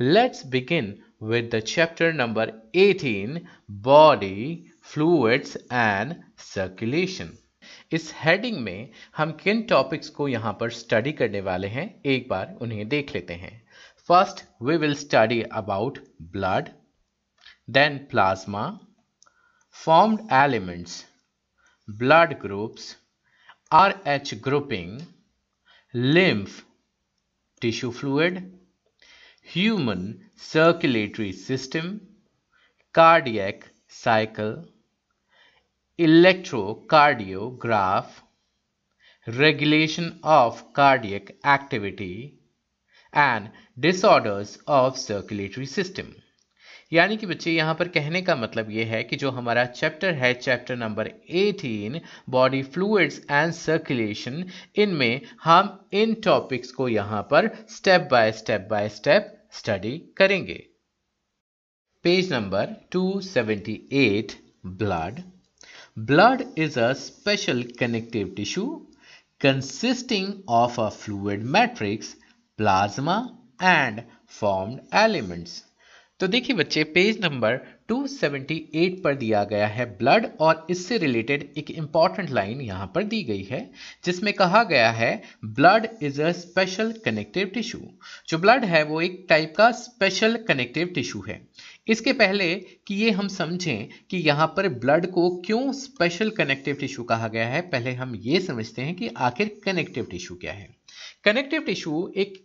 Let's begin with the chapter number 18, Body, Fluids and Circulation. इस heading में हम किन टॉपिक्स को यहाँ पर स्टडी करने वाले हैं, एक बार उन्हें देख लेते हैं. First we will study about blood, then plasma, formed elements, blood groups, RH grouping, lymph, tissue fluid, human circulatory system, cardiac cycle, electrocardiograph, regulation of cardiac activity, and disorders of circulatory system. यानी कि बच्चे यहाँ पर कहने का मतलब यह है कि जो हमारा चैप्टर है, chapter number 18 body fluids and circulation, इनमें हम इन टॉपिक्स को यहाँ पर स्टेप बाय स्टेप स्टडी करेंगे. Page number 278, blood. Blood is a special connective tissue consisting of a fluid matrix, plasma and formed elements. तो देखिए बच्चे, पेज नंबर 278 पर दिया गया है ब्लड और इससे रिलेटेड एक इंपॉर्टेंट लाइन यहाँ पर दी गई है जिसमें कहा गया है blood is a special connective tissue. जो ब्लड है वो एक टाइप का स्पेशल कनेक्टिव टिश्यू है. इसके पहले कि ये हम समझें कि यहाँ पर ब्लड को क्यों स्पेशल कनेक्टिव टिश्यू कहा गया है, पहले हम ये समझते हैं कि आखिर कनेक्टिव टिश्यू क्या है. कनेक्टिव टिश्यू एक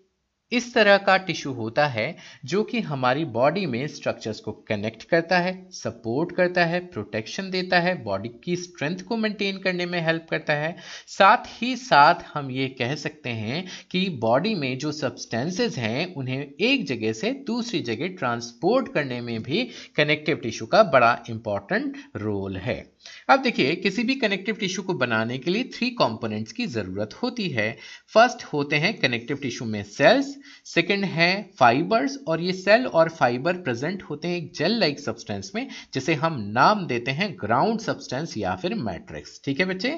इस तरह का टिश्यू होता है जो कि हमारी बॉडी में स्ट्रक्चर्स को कनेक्ट करता है, सपोर्ट करता है, प्रोटेक्शन देता है, बॉडी की स्ट्रेंथ को मेंटेन करने में हेल्प करता है. साथ ही साथ हम ये कह सकते हैं कि बॉडी में जो सब्सटेंसेस हैं उन्हें एक जगह से दूसरी जगह ट्रांसपोर्ट करने में भी कनेक्टिव टिश्यू का बड़ा इंपॉर्टेंट रोल है. अब देखिए, किसी भी कनेक्टिव टिश्यू को बनाने के लिए 3 कंपोनेंट्स की जरूरत होती है. फर्स्ट होते हैं कनेक्टिव टिश्यू में सेल्स, सेकंड है फाइबर्स, और ये सेल और फाइबर प्रेजेंट होते हैं एक जेल लाइक सब्सटेंस में जिसे हम नाम देते हैं ग्राउंड सब्सटेंस या फिर मैट्रिक्स. ठीक है बच्चे,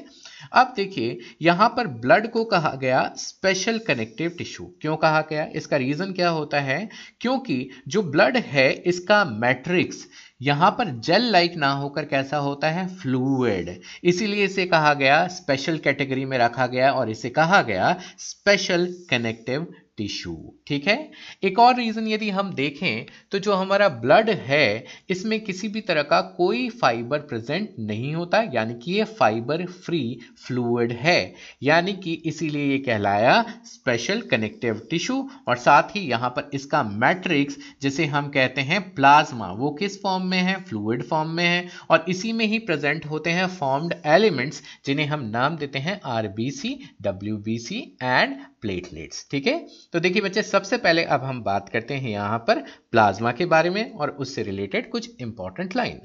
अब देखिए यहां पर ब्लड को कहा गया स्पेशल कनेक्टिव टिश्यू. क्यों कहा गया, इसका रीजन क्या होता है, क्योंकि जो ब्लड है इसका मैट्रिक्स यहां पर जेल लाइक ना होकर कैसा होता है, फ्लूइड. इसीलिए इसे कहा गया स्पेशल कैटेगरी में रखा गया और इसे कहा गया स्पेशल कनेक्टिव टिश्यू. ठीक है, एक और रीजन यदि हम देखें तो जो हमारा ब्लड है इसमें किसी भी तरह का कोई फाइबर प्रेजेंट नहीं होता, यानी कि ये फाइबर फ्री फ्लूइड है, यानी कि इसीलिए ये कहलाया स्पेशल कनेक्टिव टिश्यू. और साथ ही यहाँ पर इसका मैट्रिक्स जिसे हम कहते हैं प्लाज्मा, वो किस फॉर्म में है, फ्लूइड फॉर्म में है, और इसी में ही प्रेजेंट होते हैं फॉर्म्ड एलिमेंट्स जिन्हें हम नाम देते हैं RBC, WBC एंड प्लेटलेट्स. ठीक है, तो देखिए बच्चे, सबसे पहले अब हम बात करते हैं यहाँ पर प्लाज्मा के बारे में और उससे रिलेटेड कुछ important line.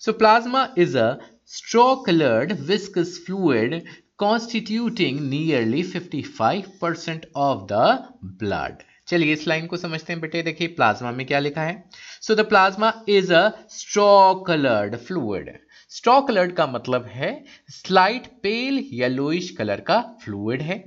So plasma is a straw coloured viscous fluid constituting nearly 55% of the blood. चलिए इस लाइन को समझते हैं बेटे. देखिए प्लाज्मा में क्या लिखा है. So the plasma is a straw coloured fluid. Straw coloured का मतलब है स्लाइट पेल येलोइश कलर का फ्लूइड है.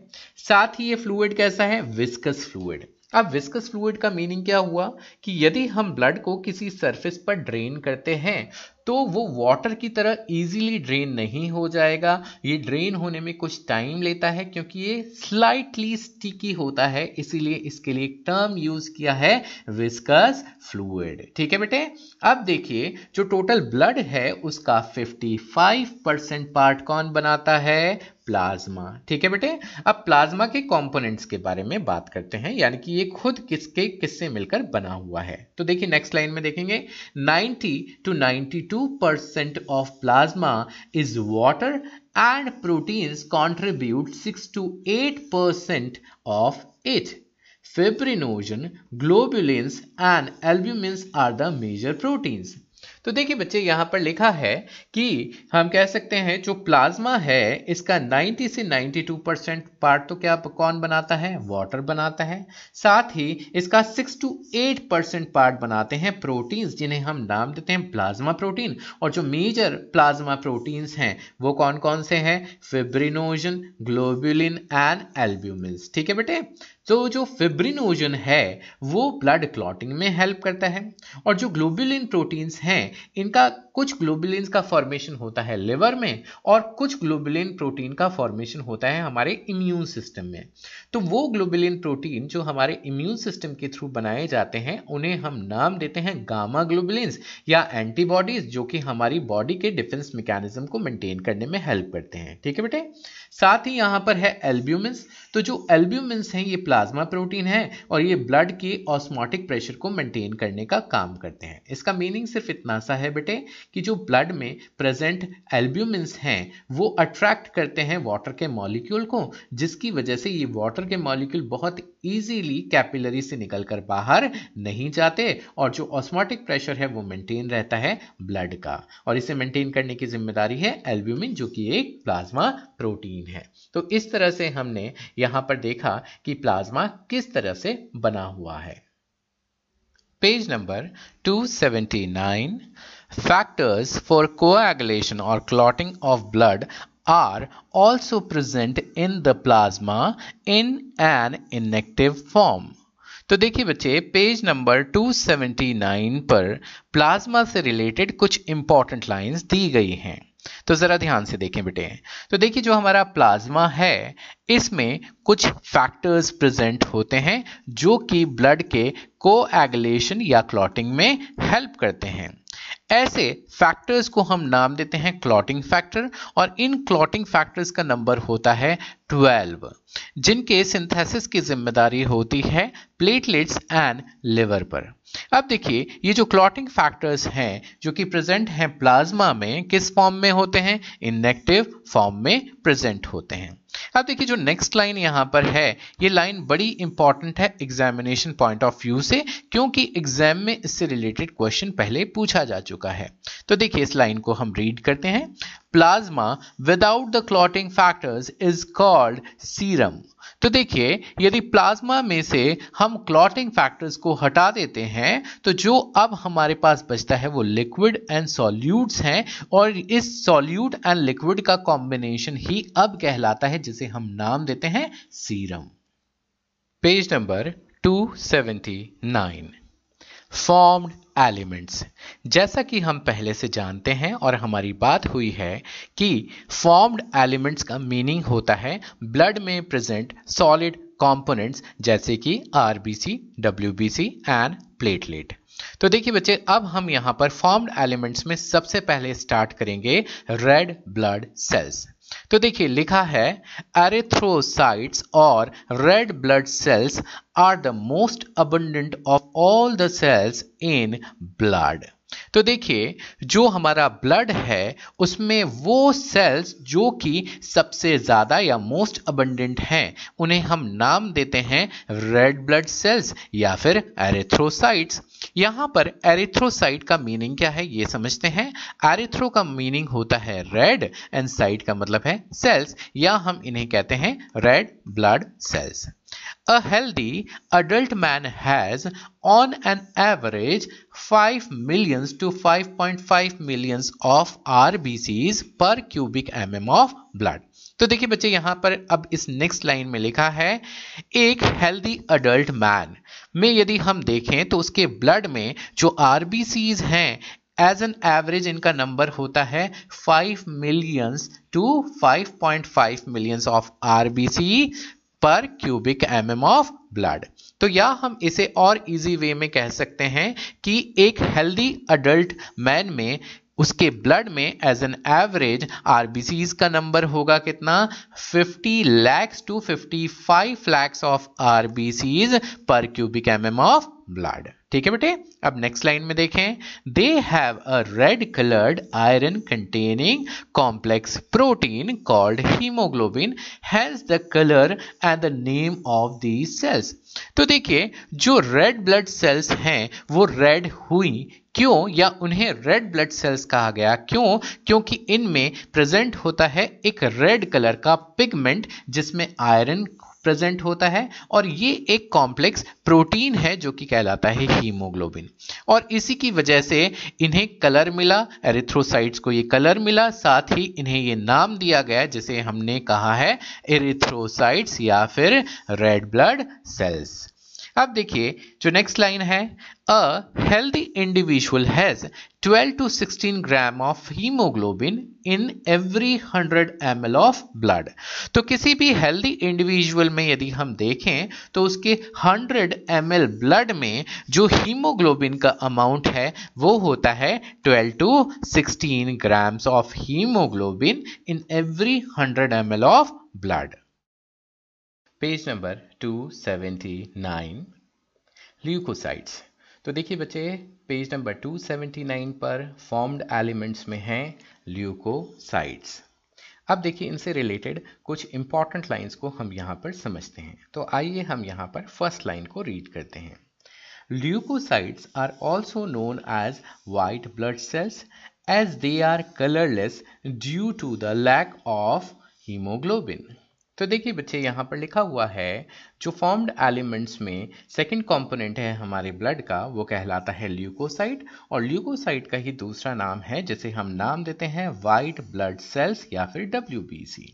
साथ ही ये फ्लूइड कैसा है, विस्कस फ्लूइड. अब विस्कस फ्लूइड का मीनिंग क्या हुआ कि यदि हम ब्लड को किसी सरफेस पर ड्रेन करते हैं तो वो वाटर की तरह इजीली ड्रेन नहीं हो जाएगा. ये ड्रेन होने में कुछ टाइम लेता है क्योंकि ये स्लाइटली स्टिकी होता है, इसीलिए इसके लिए एक टर्म यूज किया है विस्कस फ्लूइड. ठीक है बेटे, अब देखिए जो टोटल ब्लड है उसका 55% पार्ट कौन बनाता है, प्लाज्मा. ठीक है बेटे, अब प्लाज्मा के कंपोनेंट्स के बारे में बात करते हैं, यानी कि ये खुद किसके किससे मिलकर बना हुआ है. तो देखिए नेक्स्ट लाइन में देखेंगे 90 to 92% of plasma is water and proteins contribute 6 to 8% of it. Fibrinogen, globulins and albumins are the major proteins. तो देखिए बच्चे यहाँ पर लिखा है कि हम कह सकते हैं जो प्लाज्मा है इसका 90 से 92% पार्ट तो क्या कौन बनाता है, वाटर बनाता है। साथ ही इसका 6 to 8% पार्ट बनाते हैं प्रोटीन्स, जिन्हें हम नाम देते हैं प्लाज्मा प्रोटीन। और जो मेजर प्लाज्मा प्रोटीन्स हैं वो कौन कौन से हैं, फिब्रिनोजन, ग्लोबुलिन एंड एल्ब्यूमिन। ठीक है बेटे, तो जो फिब्रिनोजन है वो ब्लड क्लॉटिंग में हेल्प करता है, और जो ग्लोबुलिन प्रोटीन्स हैं इनका कुछ ग्लोबुलिन का फॉर्मेशन होता है लिवर में और कुछ ग्लोबुलिन प्रोटीन का फॉर्मेशन होता है हमारे इम्यून सिस्टम में। तो वो ग्लोबुलिन प्रोटीन जो हमारे इम्यून सिस्टम के थ्रू बनाए जाते हैं उन्हें हम नाम देते हैं गामा ग्लोबुलिन या एंटीबॉडीज, जो कि हमारी बॉडी के डिफेंस मैकेनिज्म को मेंटेन करने में हेल्प करते हैं। ठीक है बेटे, साथ ही यहाँ पर है एल्ब्यूमिन। तो जो एल्ब्यूमिन हैं ये प्लाज्मा प्रोटीन है और ये ब्लड के ऑस्मोटिक प्रेशर को मेंटेन करने का काम करते हैं। इसका मीनिंग सिर्फ इतना सा है बेटे कि जो ब्लड में प्रेजेंट एल्ब्यूमिन्स हैं वो अट्रैक्ट करते हैं वाटर के मॉलिक्यूल को, जिसकी वजह से ये वाटर के मॉलिक्यूल बहुत ईजीली कैपिलरी से निकलकर बाहर नहीं जाते और जो ऑस्मोटिक प्रेशर है वो मेंटेन रहता है ब्लड का, और इसे मेंटेन करने की जिम्मेदारी है एल्ब्यूमिन जो कि एक प्लाज्मा प्रोटीन है। तो इस तरह से हमने यहाँ पर देखा कि प्लाज्मा किस तरह से बना हुआ है। Page number 279, factors for coagulation और clotting of blood are also present in the plasma in an inactive form. तो देखिए बच्चे पेज नंबर 279 पर प्लाज्मा से रिलेटेड कुछ इंपॉर्टेंट लाइंस दी गई हैं, तो जरा ध्यान से देखें बेटे। तो देखिए जो हमारा प्लाज्मा है इसमें कुछ फैक्टर्स प्रेजेंट होते हैं जो कि ब्लड के कोएगुलेशन या क्लॉटिंग में हेल्प करते हैं। ऐसे फैक्टर्स को हम नाम देते हैं क्लॉटिंग फैक्टर, और इन क्लॉटिंग फैक्टर्स का नंबर होता है 12, जिनके सिंथेसिस की जिम्मेदारी होती है प्लेटलेट्स एंड लिवर पर। अब देखिए ये जो क्लॉटिंग फैक्टर्स हैं जो कि प्रेजेंट हैं प्लाज्मा में, किस फॉर्म में होते हैं, इनएक्टिव फॉर्म में प्रेजेंट होते हैं। अब देखिए जो नेक्स्ट लाइन यहाँ पर है ये लाइन बड़ी इंपॉर्टेंट है एग्जामिनेशन पॉइंट ऑफ व्यू से, क्योंकि एग्जाम में इससे रिलेटेड क्वेश्चन पहले पूछा जा चुका है। तो देखिए इस लाइन को हम रीड करते हैं, plasma without the clotting factors is called serum. तो देखिए यदि प्लाज्मा में से हम क्लॉटिंग फैक्टर्स को हटा देते हैं तो जो अब हमारे पास बचता है वो लिक्विड एंड सॉल्यूट्स हैं, और इस सॉल्यूट एंड लिक्विड का कॉम्बिनेशन ही अब कहलाता है जिसे हम नाम देते हैं serum. Page number 279, formed elements. जैसा कि हम पहले से जानते हैं और हमारी बात हुई है कि फॉर्म्ड एलिमेंट्स का मीनिंग होता है ब्लड में प्रेजेंट सॉलिड कंपोनेंट्स जैसे कि आरबीसी, डब्ल्यूबीसी एंड प्लेटलेट। तो देखिए बच्चे अब हम यहाँ पर फॉर्म्ड एलिमेंट्स में सबसे पहले स्टार्ट करेंगे रेड ब्लड सेल्स। तो देखिए लिखा है एरिथ्रोसाइट्स और red blood cells are the most abundant of all the cells in blood. तो देखिए जो हमारा ब्लड है उसमें वो सेल्स जो कि सबसे ज्यादा या मोस्ट अबंडेंट हैं उन्हें हम नाम देते हैं रेड ब्लड सेल्स या फिर एरिथ्रोसाइट्स। यहां पर एरिथ्रोसाइट का मीनिंग क्या है ये समझते हैं। एरिथ्रो का मीनिंग होता है रेड एंड साइट का मतलब है सेल्स, या हम इन्हें कहते हैं red blood cells. A healthy adult man has on an average 5 millions to 5.5 millions of RBCs per cubic mm of blood. तो देखिए बच्चे यहां पर अब इस नेक्स्ट लाइन में लिखा है एक हेल्दी अडल्ट मैन में यदि हम देखें तो उसके ब्लड में जो RBCs हैं एज एन एवरेज इनका नंबर होता है 5 millions to 5.5 millions of RBC per cubic mm of blood. तो या हम इसे और इजी वे में कह सकते हैं कि एक हेल्दी अडल्ट मैन में उसके ब्लड में एज एन एवरेज आरबीसीज का नंबर होगा कितना, 50 lakhs to 55 lakhs of RBCs per cubic mm of blood. ठीक है बेटे। अब नेक्स्ट लाइन में देखें, they have a red coloured iron containing complex protein called haemoglobin has the colour and the name of the cells. तो देखिए जो रेड ब्लड सेल्स हैं वो रेड हुई क्यों, या उन्हें रेड ब्लड सेल्स कहा गया क्यों, क्योंकि इनमें प्रेजेंट होता है एक रेड कलर का पिगमेंट जिसमें आयरन प्रेजेंट होता है, और ये एक कॉम्प्लेक्स प्रोटीन है जो कि कहलाता है हीमोग्लोबिन, और इसी की वजह से इन्हें कलर मिला, एरिथ्रोसाइट्स को ये कलर मिला, साथ ही इन्हें ये नाम दिया गया जिसे हमने कहा है एरिथ्रोसाइट्स या फिर रेड ब्लड सेल्स। अब देखिए जो नेक्स्ट लाइन है, a healthy individual has 12 to 16 gram of haemoglobin in every 100 ml of blood. तो किसी भी हेल्दी इंडिविजुअल में यदि हम देखें तो उसके 100 ml ब्लड में जो हीमोग्लोबिन का अमाउंट है वो होता है 12 to 16 grams of haemoglobin in every 100 ml of blood. Page number 279 leucocytes. तो देखिए बच्चे पेज नंबर 279 पर फॉर्म्ड एलिमेंट्स में हैं ल्यूकोसाइट्स। अब देखिए इनसे रिलेटेड कुछ इंपॉर्टेंट लाइंस को हम यहाँ पर समझते हैं। तो आइए हम यहाँ पर फर्स्ट लाइन को रीड करते हैं। Leucocytes are also known as white blood cells as they are colourless due to the lack of haemoglobin. तो देखिए बच्चे यहाँ पर लिखा हुआ है जो फॉर्म्ड एलिमेंट्स में सेकंड कंपोनेंट है हमारे ब्लड का वो कहलाता है ल्यूकोसाइट, और ल्यूकोसाइट का ही दूसरा नाम है जिसे हम नाम देते हैं वाइट ब्लड सेल्स या फिर WBC।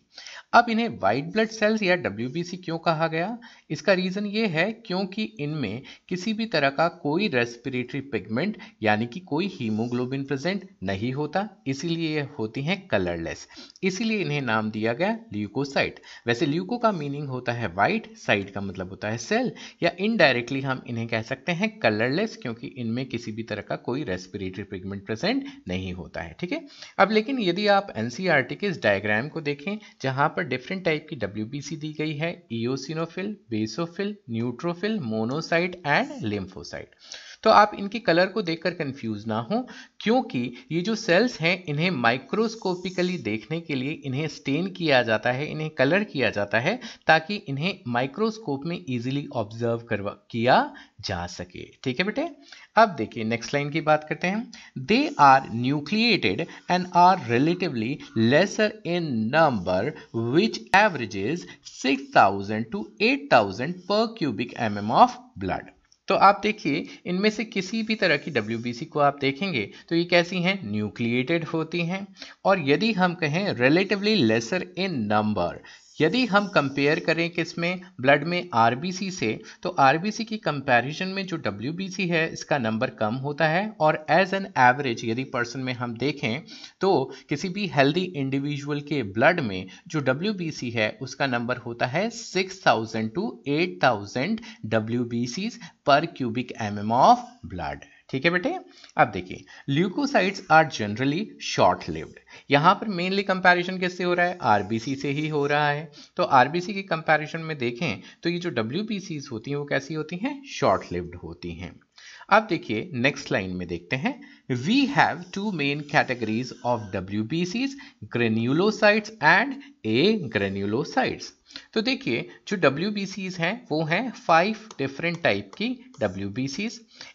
अब इन्हें वाइट ब्लड सेल्स या WBC क्यों कहा गया, इसका रीज़न ये है क्योंकि इनमें किसी भी तरह का कोई रेस्पिरेटरी पिगमेंट यानी कि कोई हीमोग्लोबिन प्रेजेंट नहीं होता, इसीलिए ये होती हैं कलरलेस, इसीलिए इन्हें नाम दिया गया ल्यूकोसाइट। वैसे ल्यूको का मीनिंग होता है वाइट, साइट का मतलब होता है सेल, या इनडायरेक्टली हम इन्हें कह सकते हैं कलरलेस क्योंकि इनमें किसी भी तरह का कोई रेस्पिरेटरी पिगमेंट प्रेजेंट नहीं होता है। ठीक है। अब लेकिन यदि आप NCERT के इस डायग्राम को देखें जहाँ पर डिफरेंट टाइप की WBC दी गई है, eosinophil, basophil, neutrophil, monocyte and lymphocyte, तो आप इनके कलर को देखकर कंफ्यूज ना हो क्योंकि ये जो सेल्स हैं इन्हें माइक्रोस्कोपिकली देखने के लिए इन्हें स्टेन किया जाता है, इन्हें कलर किया जाता है ताकि इन्हें माइक्रोस्कोप में इजीली ऑब्जर्व किया जा सके। ठीक है बेटे। अब देखिए नेक्स्ट लाइन की बात करते हैं। They are nucleated and are relatively lesser in number which averages 6000 to 8000 per cubic mm of blood. तो आप देखिए इनमें से किसी भी तरह की WBC को आप देखेंगे तो ये कैसी हैं, न्यूक्लिएटेड होती हैं, और यदि हम कहें रिलेटिवली लेसर इन नंबर, यदि हम कंपेयर करें किसमें, ब्लड में RBC से, तो RBC की कंपैरिजन में जो WBC है इसका नंबर कम होता है, और एज एन एवरेज यदि पर्सन में हम देखें तो किसी भी हेल्दी इंडिविजुअल के ब्लड में जो WBC है उसका नंबर होता है 6000 to 8000 WBCs per cubic mm of blood. ठीक है बेटे। अब देखिए leucocytes are generally short lived. यहाँ पर मेनली कंपैरिजन किससे हो रहा है, RBC से ही हो रहा है। तो RBC के कंपैरिजन में देखें तो ये जो WBCs होती हैं वो कैसी होती हैं, शॉर्ट लिव्ड होती हैं। अब देखिए नेक्स्ट लाइन में देखते हैं। We have two main categories of WBCs, granulocytes and agranulocytes. तो देखिए जो WBCs हैं वो हैं 5 डिफरेंट टाइप की WBCs।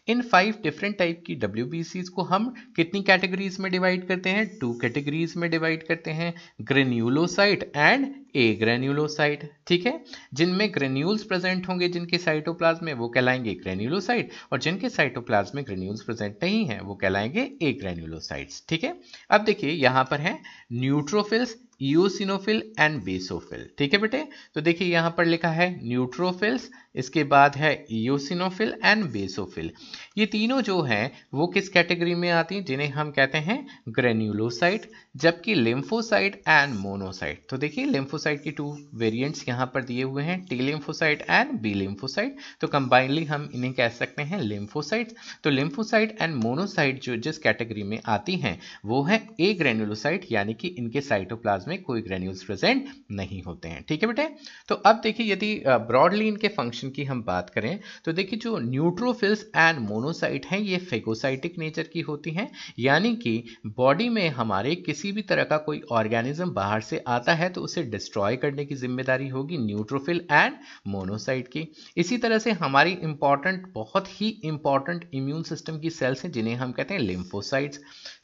इन 5 डिफरेंट टाइप की WBCs को हम कितनी कैटेगरीज में डिवाइड करते हैं, 2 कैटेगरीज में डिवाइड करते हैं, ग्रेन्यूलोसाइट एंड ए ग्रेन्यूलोसाइट। ठीक है। जिनमें ग्रेन्यूल्स प्रेजेंट होंगे जिनके साइटोप्लाज्म में वो कहलाएंगे ग्रेन्यूलोसाइट, और जिनके साइटोप्लाज्म में ग्रेन्यूल्स प्रेजेंट नहीं है वो कहलाएंगे ए ग्रेन्यूलोसाइट्स। ठीक है। अब देखिए यहाँ पर है न्यूट्रोफिल्स, इओसिनोफिल एंड बेसोफिल। ठीक है बेटे। तो देखिए यहाँ पर लिखा है न्यूट्रोफिल्स, इसके बाद है इओसिनोफिल एंड बेसोफिल। ये तीनों जो हैं वो किस कैटेगरी में आती हैं, जिन्हें हम कहते हैं ग्रेन्यूलोसाइट, जबकि लिम्फोसाइट एंड मोनोसाइट। तो देखिए लिम्फोसाइट के 2 वेरिएंट्स यहाँ पर दिए हुए हैं, T lymphocyte and B lymphocyte, तो कंबाइनली हम इन्हें कह सकते हैं लिम्फोसाइट। तो लिम्फोसाइट एंड मोनोसाइट जो जिस कैटेगरी में आती हैं वो है ए ग्रेन्यूलोसाइट, यानी कि इनके साइटोप्लाज्म प्लाज्मा में कोई ग्रेन्यूल्स प्रेजेंट नहीं होते हैं। ठीक है बेटे, तो अब देखिए यदि ब्रॉडली इनके फंक्शन की हम बात करें तो देखिए जो न्यूट्रोफिल्स एंड मोनोसाइट हैं ये फेगोसाइटिक नेचर की होती हैं, यानी कि बॉडी में हमारे किसी भी तरह का कोई ऑर्गेनिज्म बाहर से आता है तो उसे डिस्ट्रॉय करने की जिम्मेदारी होगी न्यूट्रोफिल एंड मोनोसाइट की। इसी तरह से हमारी इंपॉर्टेंट, बहुत ही इंपॉर्टेंट इम्यून सिस्टम की सेल्स हैं जिन्हें हम कहते हैं लिम्फोसाइट्स।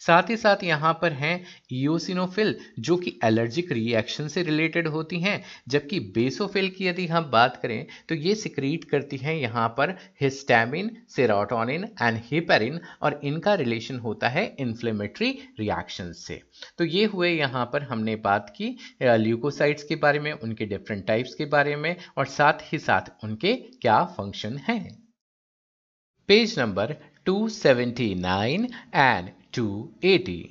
साथ ही साथ यहाँ पर हैं इओसिनोफिल जो कि एलर्जिक रिएक्शन से रिलेटेड होती हैं, जबकि बेसोफिल की यदि हम बात करें तो ये सिक्रीट करती हैं यहाँ पर हिस्टामिन, सेरोटोनिन एंड हिपैरिन, और इनका रिलेशन होता है इन्फ्लेमेटरी रिएक्शन से। तो ये हुए यहाँ पर हमने बात की ल्यूकोसाइट्स के बारे में, उनके डिफरेंट टाइप्स के बारे में और साथ ही साथ उनके क्या फंक्शन हैं। Page number 279 and 280।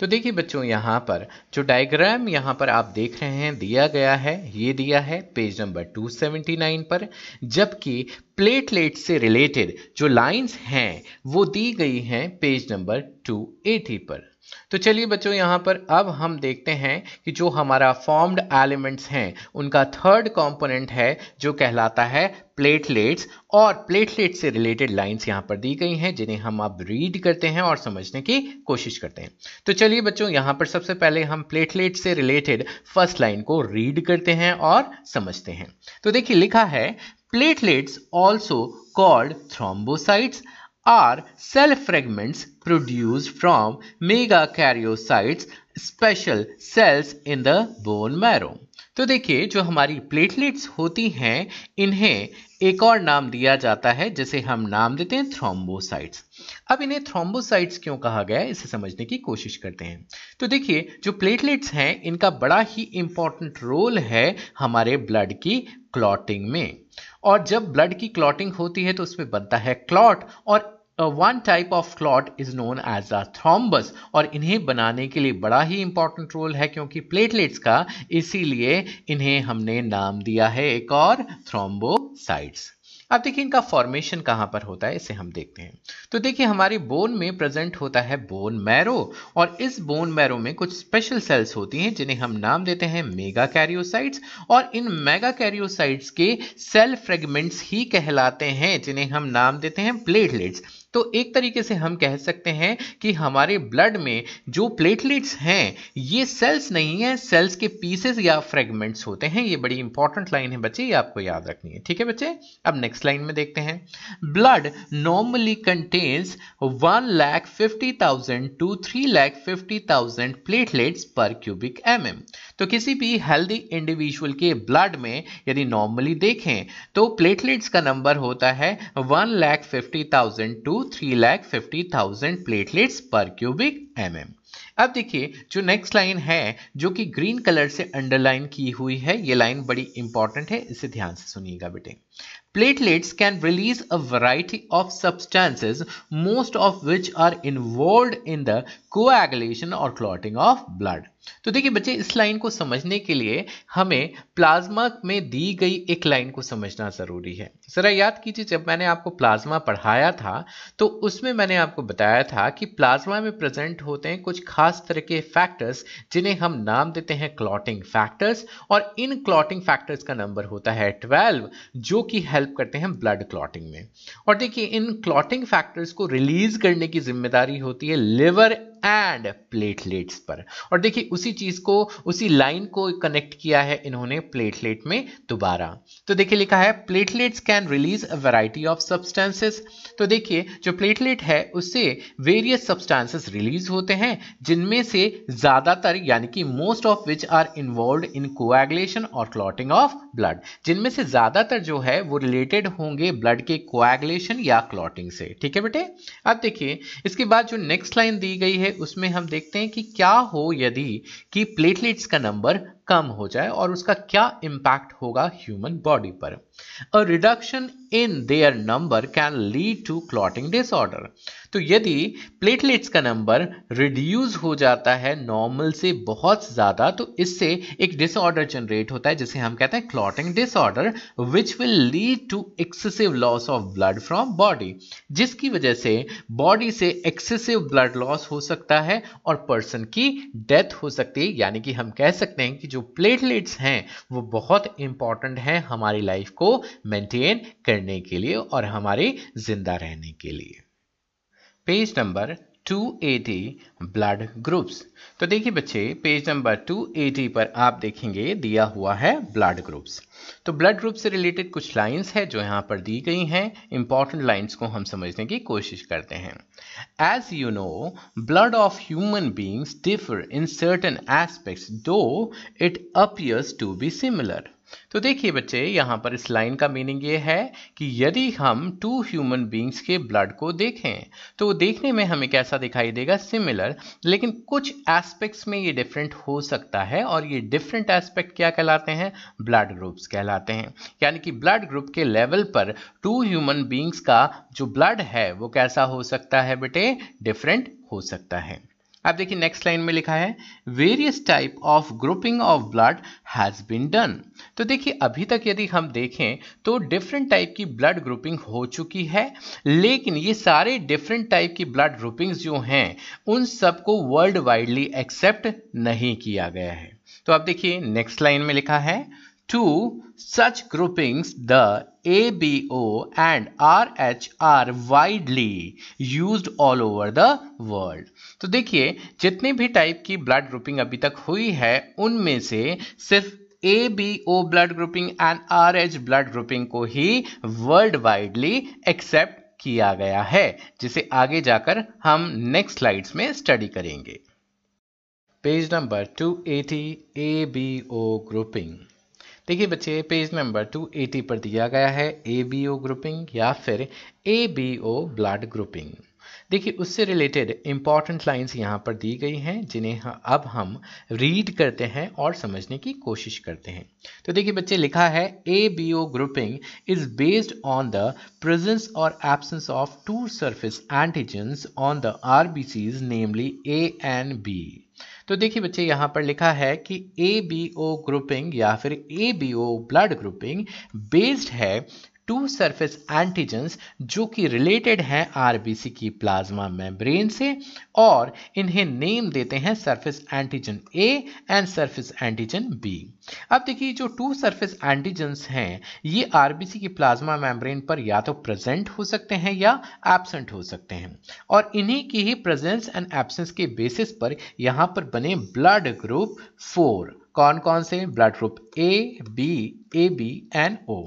तो देखिए बच्चों यहाँ पर जो डायग्राम यहाँ पर आप देख रहे हैं दिया गया है, ये दिया है पेज नंबर 279 पर, जबकि प्लेटलेट से रिलेटेड जो लाइंस हैं वो दी गई हैं पेज नंबर 280 पर। तो चलिए बच्चों यहाँ पर अब हम देखते हैं कि जो हमारा फॉर्म्ड एलिमेंट्स हैं उनका थर्ड कंपोनेंट है जो कहलाता है प्लेटलेट्स, और प्लेटलेट से रिलेटेड लाइंस यहाँ पर दी गई हैं जिन्हें हम अब रीड करते हैं और समझने की कोशिश करते हैं। तो चलिए बच्चों यहाँ पर सबसे पहले हम प्लेटलेट से रिलेटेड फर्स्ट लाइन को रीड करते हैं और समझते हैं। तो देखिए लिखा है platelets also called thrombocytes are cell fragments produced from megakaryocytes, special cells in the bone marrow। तो देखिए जो हमारी प्लेटलेट्स होती हैं इन्हें एक और नाम दिया जाता है जिसे हम नाम देते हैं थ्रोम्बोसाइट्स। अब इन्हें थ्रोम्बोसाइट्स क्यों कहा गया है इसे समझने की कोशिश करते हैं। तो देखिए जो प्लेटलेट्स हैं इनका बड़ा ही इंपॉर्टेंट रोल है हमारे ब्लड की क्लॉटिंग में, और जब ब्लड की क्लॉटिंग होती है तो उसमें बनता है क्लॉट, और one type of clot is known as a thrombus, और इन्हें बनाने के लिए बड़ा ही इंपॉर्टेंट रोल है क्योंकि प्लेटलेट्स का, इसीलिए इन्हें हमने नाम दिया है एक और थ्रोम्बोसाइट्स। अब देखिए इनका फॉर्मेशन कहाँ पर होता है इसे हम देखते हैं। तो देखिए हमारी बोन में प्रेजेंट होता है बोन मैरो, और इस बोन मैरो में कुछ स्पेशल सेल्स होती हैं जिन्हें हम नाम देते हैं मेगाकैरियोसाइट्स, और इन मेगाकैरियोसाइट्स के सेल फ्रेगमेंट्स ही कहलाते हैं जिन्हें हम नाम देते हैं प्लेटलेट्स। तो एक तरीके से हम कह सकते हैं कि हमारे ब्लड में जो प्लेटलेट्स हैं ये सेल्स नहीं है, सेल्स के पीसेस या फ्रेगमेंट्स होते हैं। ये बड़ी इंपॉर्टेंट लाइन है बच्चे, ये आपको याद रखनी है। ठीक है बच्चे, अब नेक्स्ट लाइन में देखते हैं। Blood normally contains 1,50,000 to 3,50,000 platelets per cubic mm। तो किसी भी हेल्दी इंडिविजुअल के ब्लड में यदि नॉर्मली देखें तो प्लेटलेट्स का नंबर होता है 1,50,000 to 3,50,000 platelets per cubic mm। अब देखिए जो नेक्स्ट लाइन है जो कि ग्रीन कलर से अंडरलाइन की हुई है, ये लाइन बड़ी इंपॉर्टेंट है, इसे ध्यान से सुनिएगा बेटे। Platelets can release a variety of substances, most of which are involved in the coagulation और क्लॉटिंग ऑफ ब्लड। तो देखिए बच्चे इस लाइन को समझने के लिए हमें प्लाज्मा में दी गई एक लाइन को समझना जरूरी है। जरा याद कीजिए, जब मैंने आपको प्लाज्मा पढ़ाया था तो उसमें मैंने आपको बताया था कि प्लाज्मा में प्रेजेंट होते हैं कुछ खास तरह के फैक्टर्स जिन्हें हम नाम देते हैं क्लॉटिंग फैक्टर्स, और इन क्लॉटिंग फैक्टर्स का नंबर होता है 12 जो कि हेल्प करते हैं ब्लड क्लॉटिंग में। और देखिए इन क्लॉटिंग फैक्टर्स को रिलीज करने की जिम्मेदारी होती है लिवर एंड प्लेटलेट्स पर, और देखिए उसी चीज को, उसी लाइन को कनेक्ट किया है इन्होंने प्लेटलेट में दोबारा। तो देखिए लिखा है platelets can release a variety of substances. तो देखिए जो प्लेटलेट है उससे वेरियस सब्सटेंसेस रिलीज होते हैं जिनमें से ज्यादातर यानी कि most of which are involved in coagulation और क्लॉटिंग ऑफ ब्लड, जिनमें से ज्यादातर जो है वो रिलेटेड होंगे ब्लड के कोएगुलेशन या क्लॉटिंग से। ठीक है बेटे, अब देखिए इसके बाद जो नेक्स्ट लाइन दी गई है उसमें हम देखते हैं कि क्या हो यदि कि प्लेटलेट्स का नंबर कम हो जाए और उसका क्या इम्पैक्ट होगा ह्यूमन बॉडी पर। A reduction in their number can lead to clotting disorder. तो यदि प्लेटलेट्स का नंबर रिड्यूस हो जाता है नॉर्मल से बहुत ज्यादा, तो इससे एक डिसऑर्डर जनरेट होता है जिसे हम कहते हैं clotting disorder, which will lead to excessive loss of blood from body, जिसकी वजह से बॉडी से एक्सेसिव ब्लड लॉस हो सकता है और पर्सन की डेथ हो सकती है। यानी कि हम कह सकते हैं कि जो प्लेटलेट्स हैं वो बहुत इंपॉर्टेंट हैं हमारी लाइफ को मेंटेन करने के लिए और हमारे जिंदा रहने के लिए। Page number 280 blood groups. तो देखिए बच्चे, पेज नंबर 280 पर आप देखेंगे दिया हुआ है ब्लड ग्रुप्स। तो ब्लड ग्रुप से रिलेटेड कुछ लाइंस है जो यहाँ पर दी गई हैं, इंपॉर्टेंट लाइंस को हम समझने की कोशिश करते हैं। As you know blood of human beings differ in certain aspects though it appears to be similar. तो देखिए बच्चे, यहाँ पर इस लाइन का मीनिंग ये है कि यदि हम टू ह्यूमन बीइंग्स के ब्लड को देखें तो देखने में हमें कैसा दिखाई देगा, सिमिलर, लेकिन कुछ एस्पेक्ट्स में ये डिफरेंट हो सकता है और ये डिफरेंट एस्पेक्ट क्या कहलाते हैं, ब्लड ग्रुप्स कहलाते हैं। यानी कि ब्लड ग्रुप के लेवल पर टू ह्यूमन बीइंग्स का जो ब्लड है वो कैसा हो सकता है बेटे, डिफरेंट हो सकता है। आप देखिए नेक्स्ट लाइन में लिखा है various type of grouping of blood has been done. तो देखिए अभी तक यदि हम देखें तो डिफरेंट टाइप की ब्लड ग्रुपिंग हो चुकी है, लेकिन ये सारे डिफरेंट टाइप की ब्लड ग्रुपिंग्स जो हैं उन सबको वर्ल्ड वाइडली एक्सेप्ट नहीं किया गया है। तो आप देखिए नेक्स्ट लाइन में लिखा है two such groupings the ABO and RH are widely used all over the world। तो देखिए जितने भी टाइप की ब्लड ग्रुपिंग अभी तक हुई है उनमें से सिर्फ ABO blood grouping and RH blood grouping को ही वर्ल्ड वाइडली एक्सेप्ट किया गया है, जिसे आगे जाकर हम नेक्स्ट स्लाइड्स में स्टडी करेंगे। Page number 280 ABO grouping. देखिए बच्चे, पेज नंबर 280 पर दिया गया है ABO ग्रुपिंग या फिर ABO ब्लड ग्रुपिंग। देखिए उससे रिलेटेड इंपॉर्टेंट लाइंस यहाँ पर दी गई हैं जिन्हें अब हम रीड करते हैं और समझने की कोशिश करते हैं। तो देखिए बच्चे, लिखा है ABO grouping is based on the presence और absence of two surface antigens on the RBCs namely A and B। तो देखिए बच्चे, यहाँ पर लिखा है कि ABO ग्रुपिंग या फिर ABO ब्लड ग्रुपिंग बेस्ड है टू सरफेस एंटीजेंस जो कि रिलेटेड हैं RBC की प्लाज्मा मेम्ब्रेन से, और इन्हें नेम देते हैं surface antigen A and surface antigen B। अब देखिए जो टू सरफेस एंटीजेंस हैं ये RBC की प्लाज्मा मेम्ब्रेन पर या तो प्रेजेंट हो सकते हैं या एब्सेंट हो सकते हैं, और इन्हीं की ही प्रेजेंस एंड एब्सेंस के बेसिस पर यहाँ पर बने ब्लड ग्रुप 4 कौन कौन से, blood group A, B and O।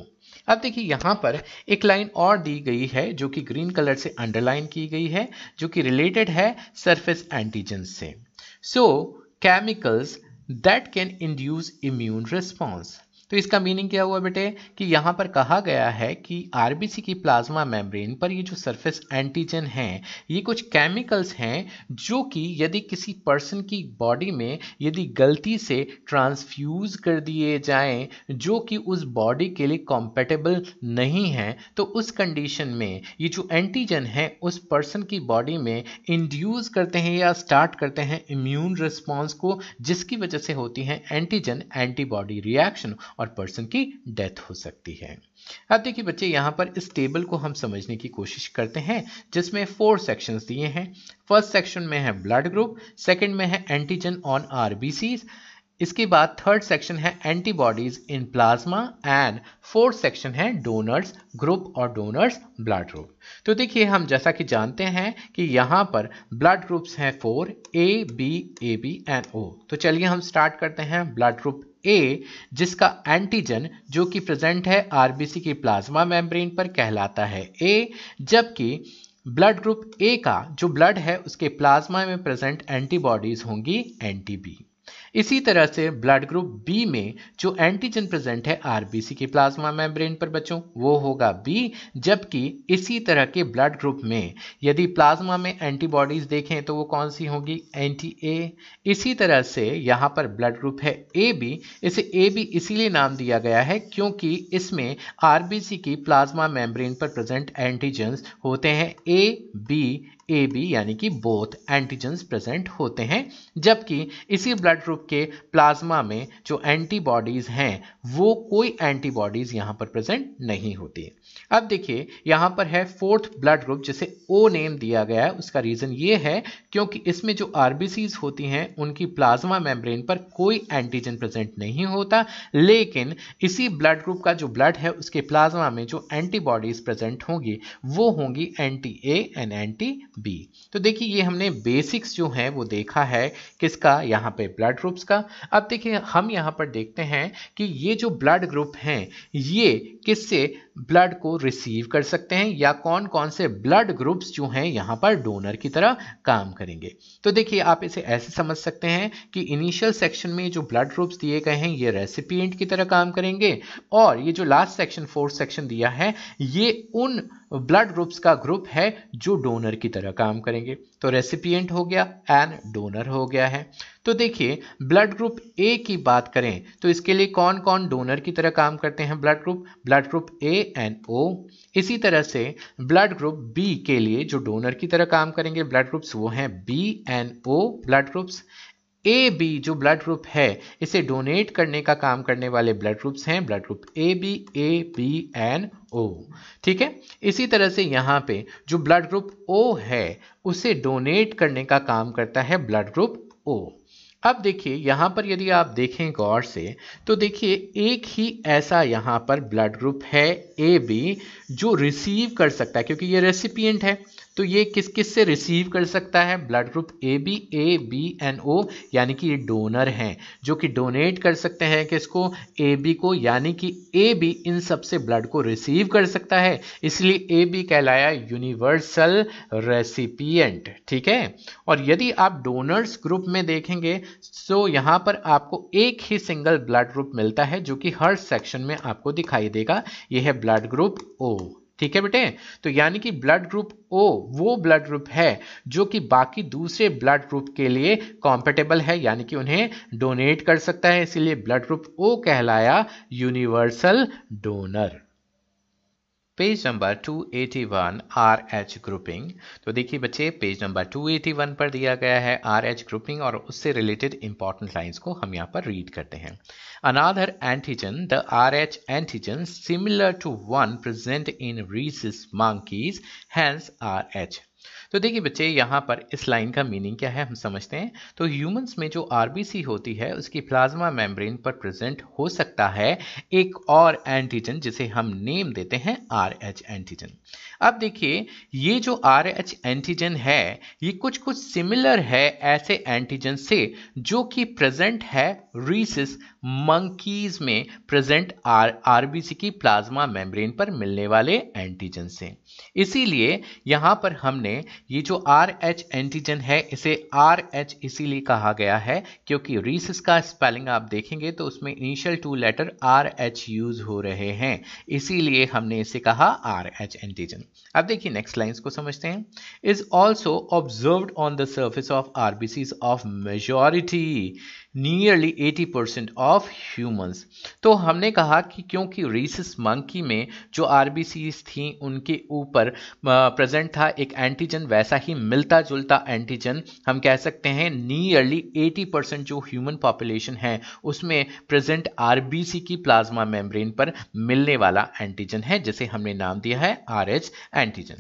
अब देखिए यहाँ पर एक लाइन और दी गई है जो कि ग्रीन कलर से अंडरलाइन की गई है, जो कि रिलेटेड है सरफेस एंटीजन से। So chemicals that can induce immune response. तो इसका मीनिंग क्या हुआ बेटे, कि यहाँ पर कहा गया है कि RBC की प्लाज्मा मेम्ब्रेन पर ये जो सरफेस एंटीजन हैं ये कुछ केमिकल्स हैं जो कि यदि किसी पर्सन की बॉडी में यदि गलती से ट्रांसफ्यूज कर दिए जाएं जो कि उस बॉडी के लिए कॉम्पेटेबल नहीं हैं, तो उस कंडीशन में ये जो एंटीजन हैं उस पर्सन की बॉडी में इंड्यूस करते हैं या स्टार्ट करते हैं इम्यून रिस्पॉन्स को, जिसकी वजह से होती है एंटीजन एंटीबॉडी रिएक्शन और पर्सन की डेथ हो सकती है। अब देखिए बच्चे, यहाँ पर इस टेबल को हम समझने की कोशिश करते हैं जिसमें 4 सेक्शंस दिए हैं। फर्स्ट सेक्शन में है ब्लड ग्रुप, सेकंड में है एंटीजन ऑन RBCs, इसके बाद थर्ड सेक्शन है antibodies in plasma and fourth section है डोनर्स ग्रुप और डोनर्स ब्लड ग्रुप। तो देखिए हम जैसा कि जानते हैं कि यहाँ पर ब्लड ग्रुप्स हैं 4 A, B एंड O। तो चलिए हम स्टार्ट करते हैं ब्लड ग्रुप A, जिसका एंटीजन जो कि प्रेजेंट है RBC की प्लाज्मा मेम्ब्रेन पर कहलाता है A, जबकि ब्लड ग्रुप A का जो ब्लड है उसके प्लाज्मा में प्रेजेंट एंटीबॉडीज होंगी एंटी B। इसी तरह से ब्लड ग्रुप बी में जो एंटीजन प्रेजेंट है आरबीसी के प्लाज्मा मेम्ब्रेन पर बच्चों वो होगा बी, जबकि इसी तरह के ब्लड ग्रुप में यदि प्लाज्मा में एंटीबॉडीज देखें तो वो कौन सी होगी, एंटी ए। इसी तरह से यहाँ पर ब्लड ग्रुप है ए बी, इसे ए बी इसीलिए नाम दिया गया है क्योंकि इसमें आरबीसी की प्लाज्मा मेम्ब्रेन पर प्रेजेंट एंटीजन्स होते हैं ए बी यानी कि बोथ एंटीजन्स प्रेजेंट होते हैं, जबकि इसी ब्लड ग्रुप के प्लाज्मा में जो एंटीबॉडीज हैं वो कोई एंटीबॉडीज यहाँ पर प्रेजेंट नहीं होती है। अब देखिए यहाँ पर है फोर्थ ब्लड ग्रुप जिसे ओ नेम दिया गया है, उसका रीज़न ये है क्योंकि इसमें जो आरबीसीज होती हैं उनकी प्लाज्मा मेम्ब्रेन पर कोई एंटीजन प्रेजेंट नहीं होता, लेकिन इसी ब्लड ग्रुप का जो ब्लड है उसके प्लाज्मा में जो एंटीबॉडीज प्रेजेंट होंगी वो होंगी anti A and anti B. तो देखिए ये हमने बेसिक्स जो है वो देखा है किसका, यहाँ पे ब्लड ग्रुप्स का। अब देखिए हम यहाँ पर देखते हैं कि ये जो ब्लड ग्रुप हैं ये किससे ब्लड को रिसीव कर सकते हैं या कौन कौन से ब्लड ग्रुप्स जो हैं यहाँ पर डोनर की तरह काम करेंगे। तो देखिए आप इसे ऐसे समझ सकते हैं कि इनिशियल सेक्शन में जो ब्लड ग्रुप्स दिए गए हैं ये रेसिपिएंट की तरह काम करेंगे, और ये जो लास्ट सेक्शन फोर्थ सेक्शन दिया है ये उन ब्लड ग्रुप्स का ग्रुप है जो डोनर की तरह काम करेंगे। तो रेसिपिएंट हो गया एंड डोनर हो गया है। तो देखिए ब्लड ग्रुप ए की बात करें तो इसके लिए कौन कौन डोनर की तरह काम करते हैं, blood group A and O. इसी तरह से ब्लड ग्रुप बी के लिए जो डोनर की तरह काम करेंगे ब्लड ग्रुप्स वो हैं B and O blood groups. A B जो ब्लड ग्रुप है इसे डोनेट करने का काम करने वाले ब्लड ग्रुप्स हैं blood group A B and O, ठीक है। इसी तरह से यहाँ पे जो ब्लड ग्रुप ओ है उसे डोनेट करने का काम करता है ब्लड ग्रुप ओ। अब देखिए यहाँ पर यदि आप देखें गौर से तो देखिए एक ही ऐसा यहाँ पर ब्लड ग्रुप है ए बी जो रिसीव कर सकता है, क्योंकि ये रेसिपिएंट है तो ये किस किस से रिसीव कर सकता है, blood group A B and O, यानी कि ये डोनर हैं जो कि डोनेट कर सकते हैं किसको, ए बी को, यानी कि ए बी इन सब से ब्लड को रिसीव कर सकता है, इसलिए ए बी कहलाया यूनिवर्सल रेसिपिएंट, ठीक है। और यदि आप डोनर्स ग्रुप में देखेंगे तो यहाँ पर आपको एक ही सिंगल ब्लड ग्रुप मिलता है जो कि हर सेक्शन में आपको दिखाई देगा, यह है ब्लड ग्रुप ओ, ठीक है बेटे। तो यानी कि ब्लड ग्रुप ओ वो ब्लड ग्रुप है जो कि बाकी दूसरे ब्लड ग्रुप के लिए कॉम्पेटेबल है, यानी कि उन्हें डोनेट कर सकता है, इसीलिए ब्लड ग्रुप ओ कहलाया universal donor. Page number 281 RH grouping. तो देखिए बच्चे पेज नंबर 281 पर दिया गया है RH ग्रुपिंग और उससे रिलेटेड इंपॉर्टेंट लाइंस को हम यहाँ पर रीड करते हैं। Another antigen, the RH antigen similar to one present in rhesus monkeys, hence RH. तो देखिए बच्चे यहाँ पर इस लाइन का मीनिंग क्या है हम समझते हैं। तो ह्यूमंस में जो आरबीसी होती है उसकी प्लाज्मा मेम्ब्रेन पर प्रेजेंट हो सकता है एक और एंटीजन जिसे हम नेम देते हैं आरएच एंटीजन। अब देखिए ये जो आरएच एंटीजन है ये कुछ कुछ सिमिलर है ऐसे एंटीजन से जो कि प्रेजेंट है रीसिस मंकीज में प्रेजेंट आरबीसी की प्लाज्मा मेम्ब्रेन पर मिलने वाले एंटीजन से, इसीलिए यहाँ पर हमने ये जो RH एंटीजन है इसे RH इसीलिए कहा गया है क्योंकि रीसिस का स्पेलिंग आप देखेंगे तो उसमें initial two letter RH use हो रहे हैं, इसीलिए हमने इसे कहा RH एंटीजन। अब देखिए नेक्स्ट लाइंस को समझते हैं। Is also observed on the surface of RBCs of majority nearly 80% of humans. तो हमने कहा कि क्योंकि रीसिस मंकी में जो आरबीसीज थी उनके ऊपर प्रेजेंट था एक एंटीजन, वैसा ही मिलता जुलता एंटीजन हम कह सकते हैं नियरली 80% जो ह्यूमन पॉपुलेशन है उसमें प्रेजेंट आरबीसी की प्लाज्मा मेम्ब्रेन पर मिलने वाला एंटीजन है जिसे हमने नाम दिया है RH antigen.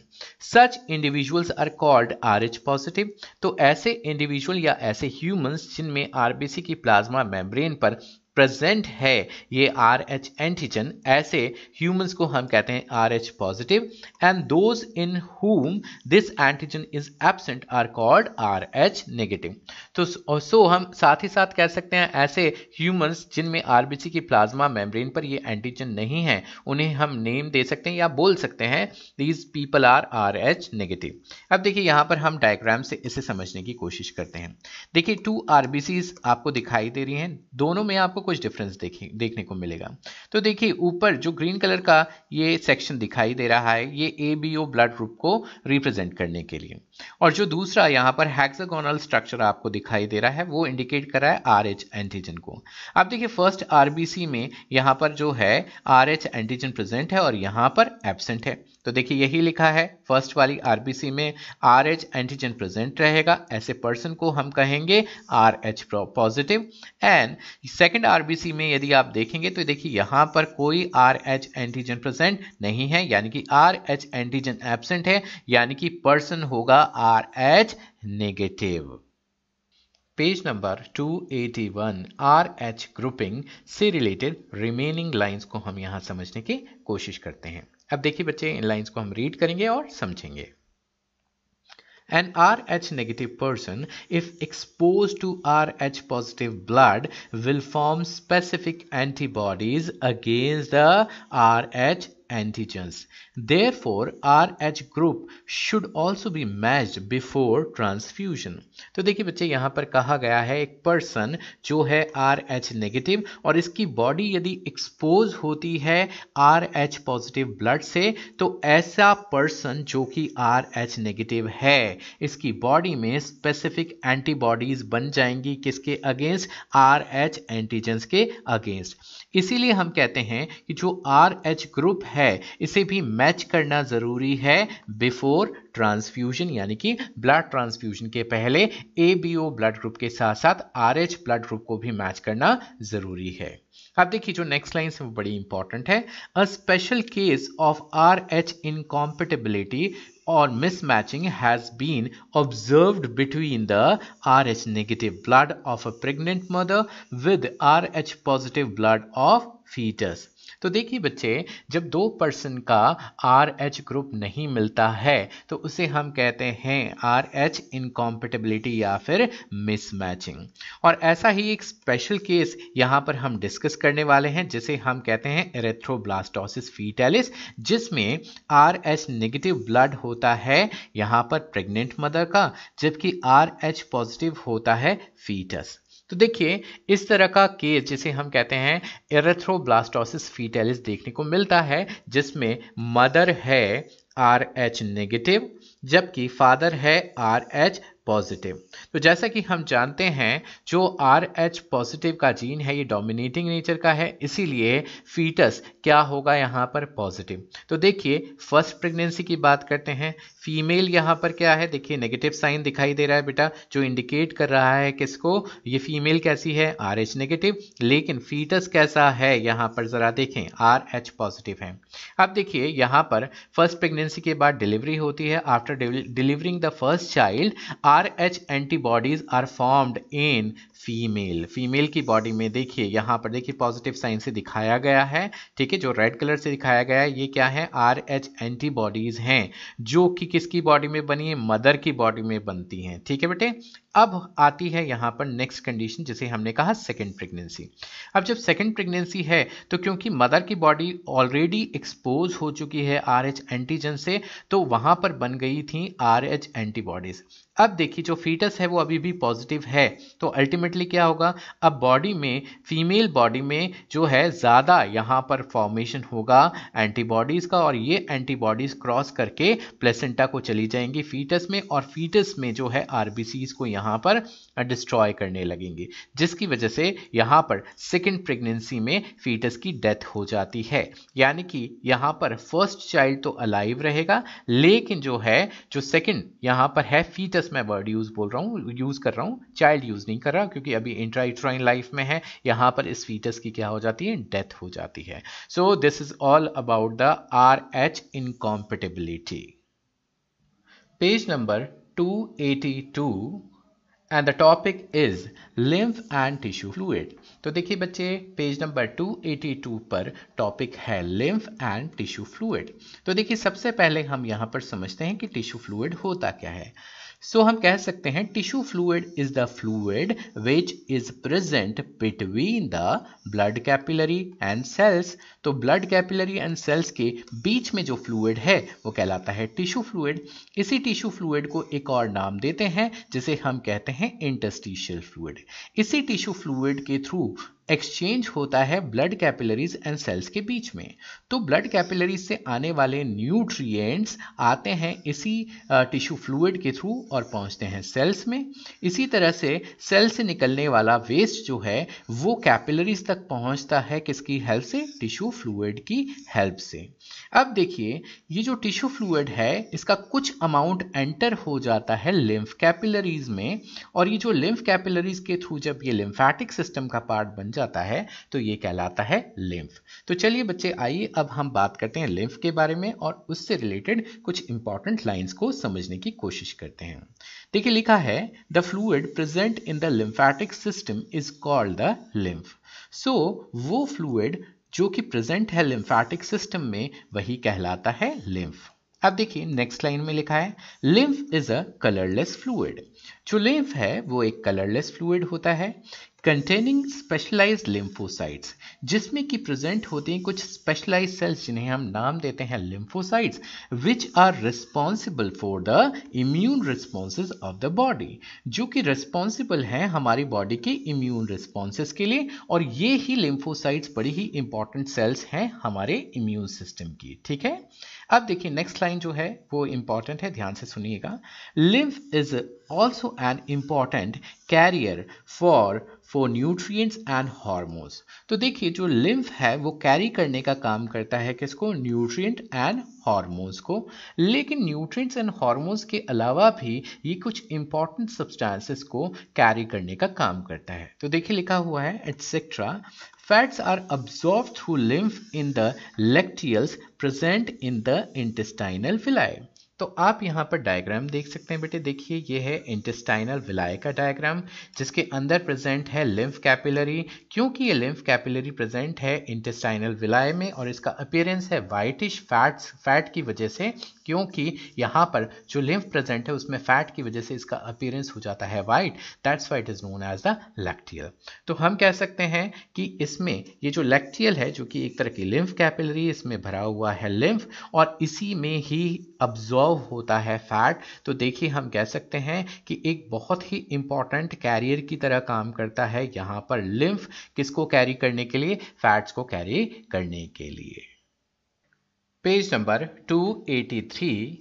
Such individuals are called RH positive. तो ऐसे इंडिविजुअल या ऐसे ह्यूमंस जिनमें आरबीसी की प्लाज्मा मेम्ब्रेन पर प्रेजेंट है ये RH एंटीजन, ऐसे ह्यूमंस को हम कहते हैं RH positive, and those in whom this antigen is absent are called RH negative. तो सो हम साथ ही साथ कह सकते हैं ऐसे ह्यूमंस जिनमें RBC की प्लाज्मा मेम्ब्रेन पर ये एंटीजन नहीं है उन्हें हम नेम दे सकते हैं या बोल सकते हैं these people are RH negative. अब देखिए यहाँ पर हम डायग्राम से इसे समझने की कोशिश करते हैं। देखिए 2 RBCs आपको दिखाई दे रही हैं, दोनों में आपको कुछ डिफरेंस देखने को मिलेगा। तो देखिए ऊपर जो ग्रीन कलर का ये सेक्शन दिखाई दे रहा है ये ABO ब्लड ग्रुप को रिप्रेजेंट करने के लिए, और जो दूसरा यहाँ पर हेक्सागोनल स्ट्रक्चर आपको दिखाई दे रहा है वो इंडिकेट कर रहा है RH एंटीजन को। आप देखिए फर्स्ट RBC में यहाँ पर जो है RH एंटीजन प्रेजेंट है और यहाँ पर एब्सेंट है। तो देखिए यही लिखा है फर्स्ट वाली RBC में RH एंटीजन प्रेजेंट रहेगा, ऐसे पर्सन को हम कहेंगे RH positive. And second RBC में यदि आप देखेंगे तो देखिए यहाँ पर कोई RH एंटीजन प्रेजेंट नहीं है, यानी कि RH एंटीजन एब्सेंट है, यानी कि पर्सन होगा RH negative. Page number 281 RH grouping से रिलेटेड रिमेनिंग लाइंस को हम यहाँ समझने की कोशिश करते हैं। अब देखिए बच्चे इन लाइंस को हम रीड करेंगे और समझेंगे। An Rh negative person, if exposed to Rh positive blood, will form specific antibodies against the Rh antigens. Therefore, Rh group should also be matched before transfusion. तो देखिए बच्चे यहाँ पर कहा गया है एक पर्सन जो है Rh नेगेटिव और इसकी बॉडी यदि एक्सपोज होती है Rh पॉजिटिव ब्लड से, तो ऐसा पर्सन जो कि Rh नेगेटिव है इसकी बॉडी में स्पेसिफिक एंटीबॉडीज बन जाएंगी किसके अगेंस्ट, Rh एंटीजेंस के अगेंस्ट। इसीलिए हम कहते हैं कि जो Rh ग्रुप है इसे भी मैच करना जरूरी है बिफोर ट्रांसफ्यूजन, यानी कि ब्लड ट्रांसफ्यूजन के पहले ABO ब्लड ग्रुप के साथ साथ RH ब्लड ग्रुप को भी मैच करना जरूरी है। आप देखिए जो नेक्स्ट लाइन है वो बड़ी इंपॉर्टेंट है। A special case of RH incompatibility और mismatching has been observed between the Rh negative blood of a pregnant mother with Rh positive blood of fetus. तो देखिए बच्चे जब दो पर्सन का RH ग्रुप नहीं मिलता है तो उसे हम कहते हैं RH इनकॉम्पेटिबिलिटी या फिर मिसमैचिंग, और ऐसा ही एक स्पेशल केस यहाँ पर हम डिस्कस करने वाले हैं जिसे हम कहते हैं एरेथ्रोब्लास्टोसिस फीटैलिस, जिसमें RH नेगेटिव ब्लड होता है यहाँ पर प्रेग्नेंट मदर का, जबकि RH पॉजिटिव होता है फीटस। तो देखिए इस तरह का केस जिसे हम कहते हैं एरेथ्रोब्लास्टोसिस फीटैलिस देखने को मिलता है, जिसमें मदर है RH नेगेटिव जबकि फादर है RH पॉजिटिव। तो जैसा कि हम जानते हैं जो RH पॉजिटिव का जीन है ये डोमिनेटिंग नेचर का है, इसीलिए फीटस क्या होगा यहाँ पर पॉजिटिव। तो देखिए फर्स्ट प्रेगनेंसी की बात करते हैं, फीमेल यहाँ पर क्या है, देखिए नेगेटिव साइन दिखाई दे रहा है बेटा जो इंडिकेट कर रहा है किसको, ये फीमेल कैसी है RH नेगेटिव, लेकिन फीटस कैसा है यहाँ पर जरा देखें RH पॉजिटिव है। अब देखिए यहाँ पर फर्स्ट प्रेगनेंसी के बाद डिलीवरी होती है, after delivering the first child RH antibodies are formed in female. Female की बॉडी में देखिए यहाँ पर देखिए पॉजिटिव साइन से दिखाया गया है, ठीक है, जो रेड कलर से दिखाया गया है ये क्या है RH एंटीबॉडीज हैं जो कि किसकी बॉडी में बनी है, मदर की बॉडी में बनती हैं, ठीक है बेटे। अब आती है यहाँ पर नेक्स्ट कंडीशन जिसे हमने कहा सेकेंड प्रेगनेंसी। अब जब सेकेंड प्रेगनेंसी है तो क्योंकि मदर की बॉडी ऑलरेडी एक्सपोज हो चुकी है RH एंटीजन से, तो वहाँ पर बन गई थी RH एंटीबॉडीज। अब देखिए जो फीटस है वो अभी भी पॉजिटिव है, तो अल्टीमेटली क्या होगा, अब बॉडी में फीमेल बॉडी में जो है ज़्यादा यहाँ पर फॉर्मेशन होगा एंटीबॉडीज़ का, और ये एंटीबॉडीज़ क्रॉस करके प्लेसेंटा को चली जाएंगी फीटस में, और फीटस में जो है RBCs को यहाँ पर डिस्ट्रॉय करने लगेंगे, जिसकी वजह से यहाँ पर सेकेंड प्रेगनेंसी में फीटस की डेथ हो जाती है। यानी कि यहाँ पर फर्स्ट चाइल्ड तो अलाइव रहेगा, लेकिन जो है जो सेकेंड यहाँ पर है फीटस, मैं वर्ड यूज कर रहा हूँ चाइल्ड यूज नहीं कर रहा क्योंकि अभी इंट्रायूट्राइन लाइफ में है, यहाँ पर इस फीटस की क्या हो जाती है, डेथ हो जाती है। So this is all about the RH incompatibility. Page number 282 and the topic is lymph and tissue fluid. तो देखिए बच्चे पेज नंबर 282 पर टॉपिक है लिम्फ एंड टिश्यू फ्लूइड। तो देखिए सबसे पहले हम यहाँ पर समझते हैं कि टिश्यू फ्लूइड होता क्या है। सो हम कह सकते हैं tissue fluid is the fluid which is present between the blood capillary and cells. तो ब्लड कैपिलरी एंड सेल्स के बीच में जो फ्लूइड है वो कहलाता है टिश्यू फ्लूइड। इसी टिश्यू फ्लूइड को एक और नाम देते हैं जिसे हम कहते हैं इंटरस्टिशियल फ्लूइड। इसी टिश्यू फ्लूइड के थ्रू एक्सचेंज होता है ब्लड कैपिलरीज एंड सेल्स के बीच में। तो ब्लड कैपिलरीज से आने वाले न्यूट्रिएंट्स आते हैं इसी टिश्यू फ्लूइड के थ्रू और पहुंचते हैं सेल्स में। इसी तरह से सेल से निकलने वाला वेस्ट जो है वो कैपिलरीज तक पहुंचता है किसकी हेल्प से, टिश्यू फ्लूइड की हेल्प से। अब देखिए ये जो टिश्यू फ्लूइड है इसका कुछ अमाउंट एंटर हो जाता है लिम्फ कैपिलरीज में, और ये जो लिम्फ कैपिलरीज के थ्रू जब ये लिम्फेटिक सिस्टम का पार्ट बन जाता है तो ये कहलाता है लिम्फ। तो चलिए बच्चे आइए अब हम बात करते हैं लिम्फ के बारे में और उससे रिलेटेड कुछ इंपॉर्टेंट लाइंस को समझने की कोशिश करते हैं। देखिए लिखा है the fluid present in the lymphatic system is called the lymph. So वो फ्लूइड जो कि प्रेजेंट है लिम्फेटिक सिस्टम में वही कहलाता है लिम्फ। अब देखिए नेक्स्ट लाइन में लिखा है lymph is a colourless fluid. जो लिम्फ है वो एक कलरलेस फ्लूइड होता है कंटेनिंग स्पेशलाइज्ड लिम्फोसाइट्स, जिसमें कि प्रेजेंट होते हैं कुछ स्पेशलाइज्ड सेल्स जिन्हें हम नाम देते हैं lymphocytes, which are responsible for the immune responses of the body, जो कि रिस्पॉन्सिबल हैं हमारी बॉडी के इम्यून रिस्पॉन्सेज के लिए। और ये ही लिम्फोसाइट्स बड़ी ही इंपॉर्टेंट सेल्स हैं हमारे इम्यून सिस्टम की, ठीक है। अब देखिए नेक्स्ट लाइन जो है वो इंपॉर्टेंट है, ध्यान से सुनिएगा। Lymph is also an important carrier for nutrients and hormones. तो देखिए जो लिम्फ है वो कैरी करने का काम करता है किसको, न्यूट्रिएंट एंड हार्मोन्स को। लेकिन न्यूट्रिएंट्स एंड हार्मोन्स के अलावा भी ये कुछ इंपॉर्टेंट सब्सटेंसेस को कैरी करने का काम करता है। तो देखिए लिखा हुआ है etcetera fats are absorbed through lymph in the lacteals present in the intestinal villi. तो आप यहाँ पर डायग्राम देख सकते हैं बेटे, देखिए ये है इंटेस्टाइनल विलाई का डायग्राम जिसके अंदर प्रेजेंट है लिम्फ कैपिलरी। क्योंकि ये लिम्फ कैपिलरी प्रेजेंट है इंटेस्टाइनल विलाई में और इसका अपीयरेंस है वाइटिश फैट की वजह से, क्योंकि यहाँ पर जो लिम्फ प्रेजेंट है उसमें फैट की वजह से इसका अपीयरेंस हो जाता है white, that's why it is known as the lacteal. तो हम कह सकते हैं कि इसमें ये जो लैक्टियल है जो कि एक तरह की लिम्फ कैपिलरी, इसमें भरा हुआ है लिम्फ और इसी में ही अब्जॉर्ब होता है फैट। तो देखिए हम कह सकते हैं कि एक बहुत ही इंपॉर्टेंट कैरियर की तरह काम करता है यहां पर लिम्फ, किसको कैरी करने के लिए, फैट्स को कैरी करने के लिए। Page number 283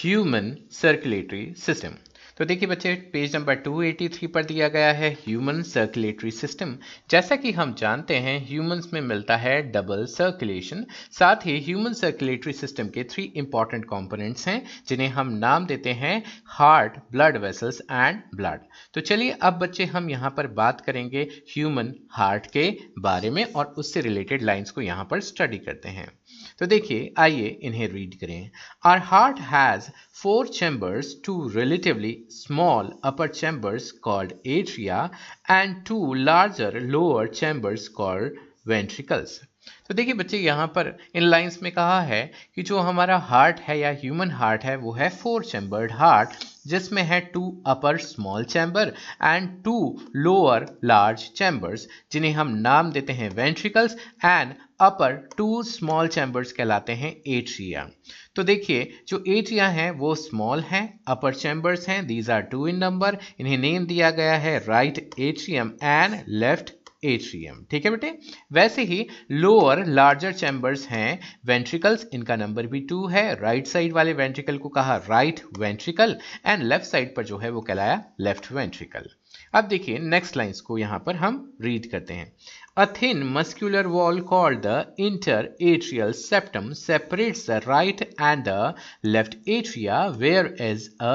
human circulatory system. तो देखिए बच्चे पेज नंबर 283 पर दिया गया है ह्यूमन सर्कुलेटरी सिस्टम। जैसा कि हम जानते हैं ह्यूमंस में मिलता है डबल सर्कुलेशन, साथ ही ह्यूमन सर्कुलेटरी सिस्टम के 3 इंपॉर्टेंट कंपोनेंट्स हैं जिन्हें हम नाम देते हैं heart, blood vessels and blood. तो चलिए अब बच्चे हम यहाँ पर बात करेंगे ह्यूमन हार्ट के बारे में और उससे रिलेटेड लाइन्स को यहाँ पर स्टडी करते हैं। तो देखिए आइए इन्हें रीड करें। Our heart has 4 chambers, 2 relatively small upper chambers called atria and 2 larger lower chambers called ventricles. तो देखिए बच्चे यहाँ पर इन लाइंस में कहा है कि जो हमारा हार्ट है या ह्यूमन हार्ट है वो है 4 चैम्बर्ड हार्ट, जिसमें है 2 upper small chamber and 2 lower large chambers जिन्हें हम नाम देते हैं ventricles, and upper 2 small chambers कहलाते हैं एट्रिया। तो देखिए जो एट्रिया हैं वो स्मॉल हैं, अपर चैम्बर्स हैं, दीज आर 2 इन नंबर, इन्हें नेम दिया गया है right atrium and left atrium, ठीक है बेटे। वैसे ही लोअर लार्जर चैम्बर्स हैं वेंट्रिकल्स, इनका नंबर भी 2 है, राइट साइड वाले वेंट्रिकल को कहा right ventricle and left side पर जो है वो कहलाया लेफ्ट वेंट्रिकल। अब देखिए नेक्स्ट लाइंस को यहाँ पर हम रीड करते हैं। A thin muscular wall called the interatrial septum separates the right and the left atria, whereas a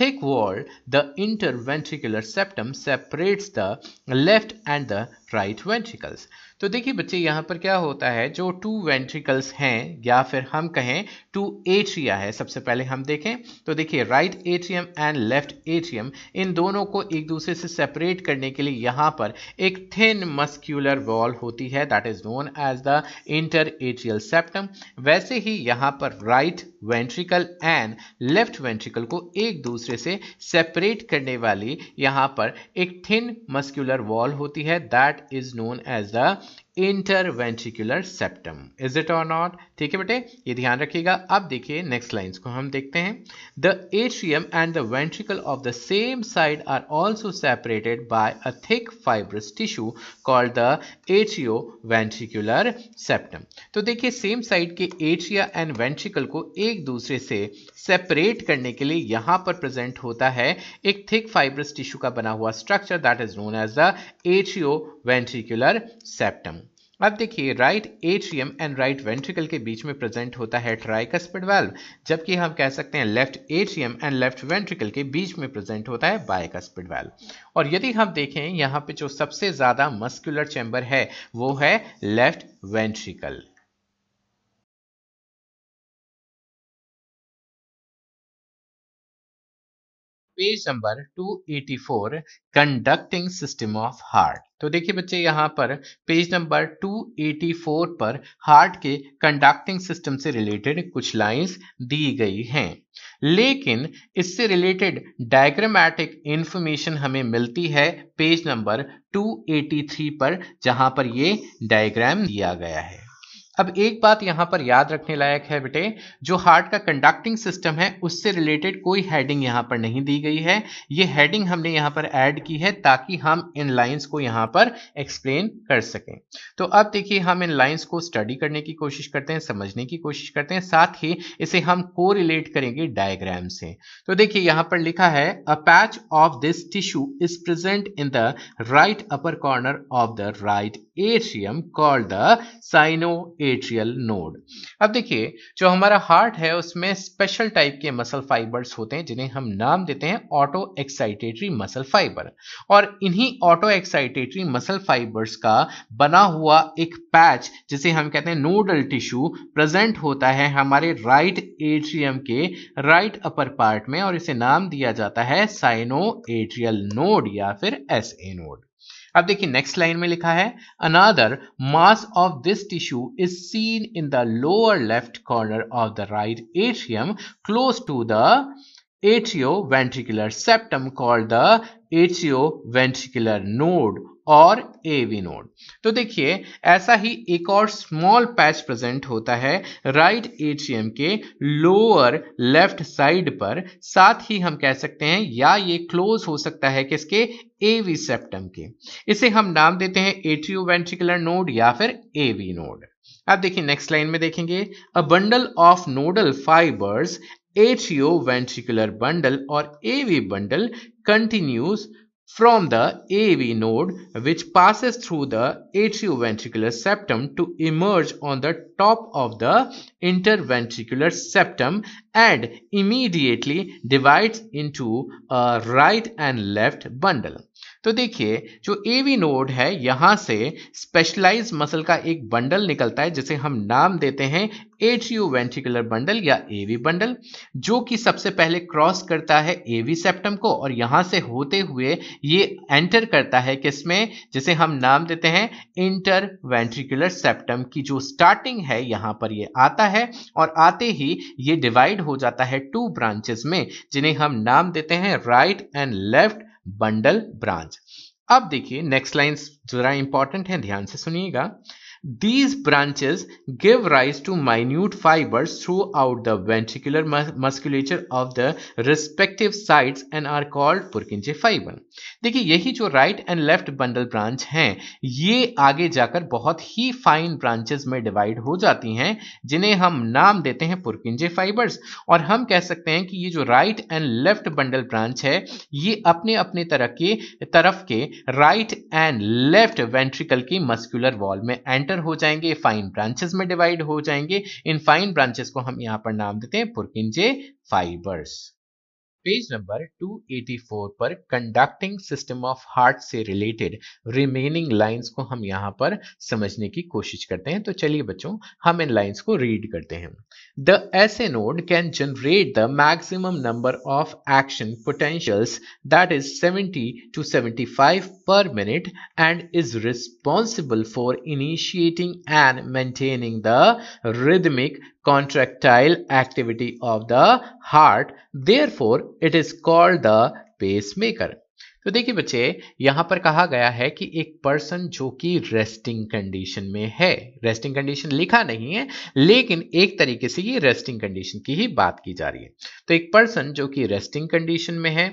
thick wall, the interventricular septum separates the left and the right ventricles. तो देखिए बच्चे यहाँ पर क्या होता है, जो टू वेंट्रिकल्स हैं या फिर हम कहें टू एट्रिया है, सबसे पहले हम देखें तो देखिए right atrium and left atrium, इन दोनों को एक दूसरे से सेपरेट करने के लिए यहाँ पर एक थिन मस्क्यूलर वॉल होती है, that is known as the inter atrial septum. वैसे ही यहाँ पर right ventricle and left ventricle को एक दूसरे से सेपरेट करने वाली यहाँ पर एक थिन मस्क्यूलर वॉल होती है, that is known as the interventricular septum. Is it or not? ठीक है बेटे, ये ध्यान रखिएगा. अब देखिए नेक्स्ट लाइंस को हम देखते हैं. The atrium and the ventricle of the same side are also separated by a thick fibrous tissue called the atrioventricular septum. तो देखिए सेम साइड के एट्रिया एंड वेंट्रिकल को एक दूसरे से सेपरेट करने के लिए यहाँ पर प्रेजेंट होता है एक थिक फाइब्रस टिश्यू का बना हुआ structure, that is known as the atrioventricular septum. अब देखिए right atrium and right ventricle के बीच में प्रेजेंट होता है ट्राइकस्पिड वाल्व, जबकि हम कह सकते हैं left atrium and left ventricle के बीच में प्रेजेंट होता है बाइकस्पिड वाल्व. और यदि हम देखें यहाँ पे जो सबसे ज्यादा मस्कुलर चैम्बर है वो है left ventricle. Page number 284 conducting system of heart. तो देखिए बच्चे यहाँ पर पेज नंबर 284 पर हार्ट के कंडक्टिंग सिस्टम से रिलेटेड कुछ लाइंस दी गई हैं, लेकिन इससे रिलेटेड डायग्रामेटिक इंफॉर्मेशन हमें मिलती है पेज नंबर 283 पर, जहां पर ये डायग्राम दिया गया है. अब एक बात यहाँ पर याद रखने लायक है बेटे, जो हार्ट का कंडक्टिंग सिस्टम है उससे रिलेटेड कोई हेडिंग यहाँ पर नहीं दी गई है. ये हेडिंग हमने यहाँ पर ऐड की है ताकि हम इन लाइंस को यहाँ पर एक्सप्लेन कर सकें. तो अब देखिए हम इन लाइंस को स्टडी करने की कोशिश करते हैं, समझने की कोशिश करते हैं, साथ ही इसे हम कोरिलेट करेंगे डायग्राम से. तो देखिए यहाँ पर लिखा है a patch of this tissue is present in the right upper corner of the right atrium called the sino atrial node. अब देखिए जो हमारा हार्ट है उसमें स्पेशल टाइप के मसल फाइबर्स होते हैं जिन्हें हम नाम देते हैं ऑटो एक्साइटेटरी मसल फाइबर, और इन्हीं ऑटो एक्साइटेटरी मसल फाइबर्स का बना हुआ एक पैच जिसे हम कहते हैं नोडल टिश्यू प्रेजेंट होता है हमारे राइट एट्रियम के राइट अपर पार्ट में, और इसे नाम दिया जाता है साइनो एट्रियल नोड या फिर SA नोड. अब देखिए नेक्स्ट लाइन में लिखा है another mass of this tissue is seen in the lower left corner of the right atrium close to the atrioventricular septum called the atrioventricular node or AV node. तो देखिए ऐसा ही एक और स्मॉल पैच प्रेजेंट होता है right atrium के lower left side पर, साथ ही हम कह सकते हैं या ये क्लोज हो सकता है किसके AV सेप्टम के. इसे हम नाम देते हैं एट्रियोवेंट्रिकुलर नोड या फिर AV नोड. अब देखिए नेक्स्ट लाइन में देखेंगे a bundle of nodal fibres atrioventricular bundle or AV bundle continues from the AV node which passes through the atrioventricular septum to emerge on the top of the interventricular septum and immediately divides into a right and left bundle. तो देखिए जो AV node है यहाँ से specialised muscle का एक bundle निकलता है जिसे हम नाम देते हैं एट्रियोवेंट्रिकुलर बंडल या AV बंडल, जो कि सबसे पहले क्रॉस करता है AV सेप्टम को और यहाँ से होते हुए ये एंटर करता है किसमें, जिसे हम नाम देते हैं इंटरवेंट्रिकुलर सेप्टम की जो स्टार्टिंग है यहाँ पर ये आता है, और आते ही ये डिवाइड हो जाता है 2 ब्रांचेस में जिन्हें हम नाम देते हैं right and left bundle branch. अब देखिए नेक्स्ट लाइंस जरा इंपॉर्टेंट है, ध्यान से सुनिएगा. These branches give rise to minute fibers throughout the ventricular musculature of the respective sides and are called Purkinje fiber. देखिए यही जो right and left bundle branch हैं ये आगे जाकर बहुत ही फाइन ब्रांचेस में डिवाइड हो जाती हैं जिन्हें हम नाम देते हैं पुर्किंजे फाइबर्स, और हम कह सकते हैं कि ये जो right and left bundle branch है ये अपने अपने तरफ के राइट एंड लेफ्ट वेंट्रिकल की मस्कुलर वॉल में हो जाएंगे, फाइन ब्रांचेस में डिवाइड हो जाएंगे. इन फाइन ब्रांचेस को हम यहां पर नाम देते हैं पुर्किन्जे फाइबर्स. पेज नंबर 284 पर कंडक्टिंग सिस्टम ऑफ हार्ट से रिलेटेड रिमेनिंग लाइंस को हम यहाँ पर समझने की कोशिश करते हैं। तो चलिए बच्चों, हम इन लाइंस को रीड करते हैं। The S A node can generate the maximum number of action potentials that is 70 to 75 per minute and is responsible for initiating and maintaining the rhythmic contractile activity of the heart, therefore it is called the pacemaker. तो देखिए बच्चे, यहाँ पर कहा गया है कि एक पर्सन जो कि रेस्टिंग कंडीशन में है, रेस्टिंग कंडीशन लिखा नहीं है लेकिन एक तरीके से ये रेस्टिंग कंडीशन की ही बात की जा रही है। तो एक पर्सन जो कि रेस्टिंग कंडीशन में है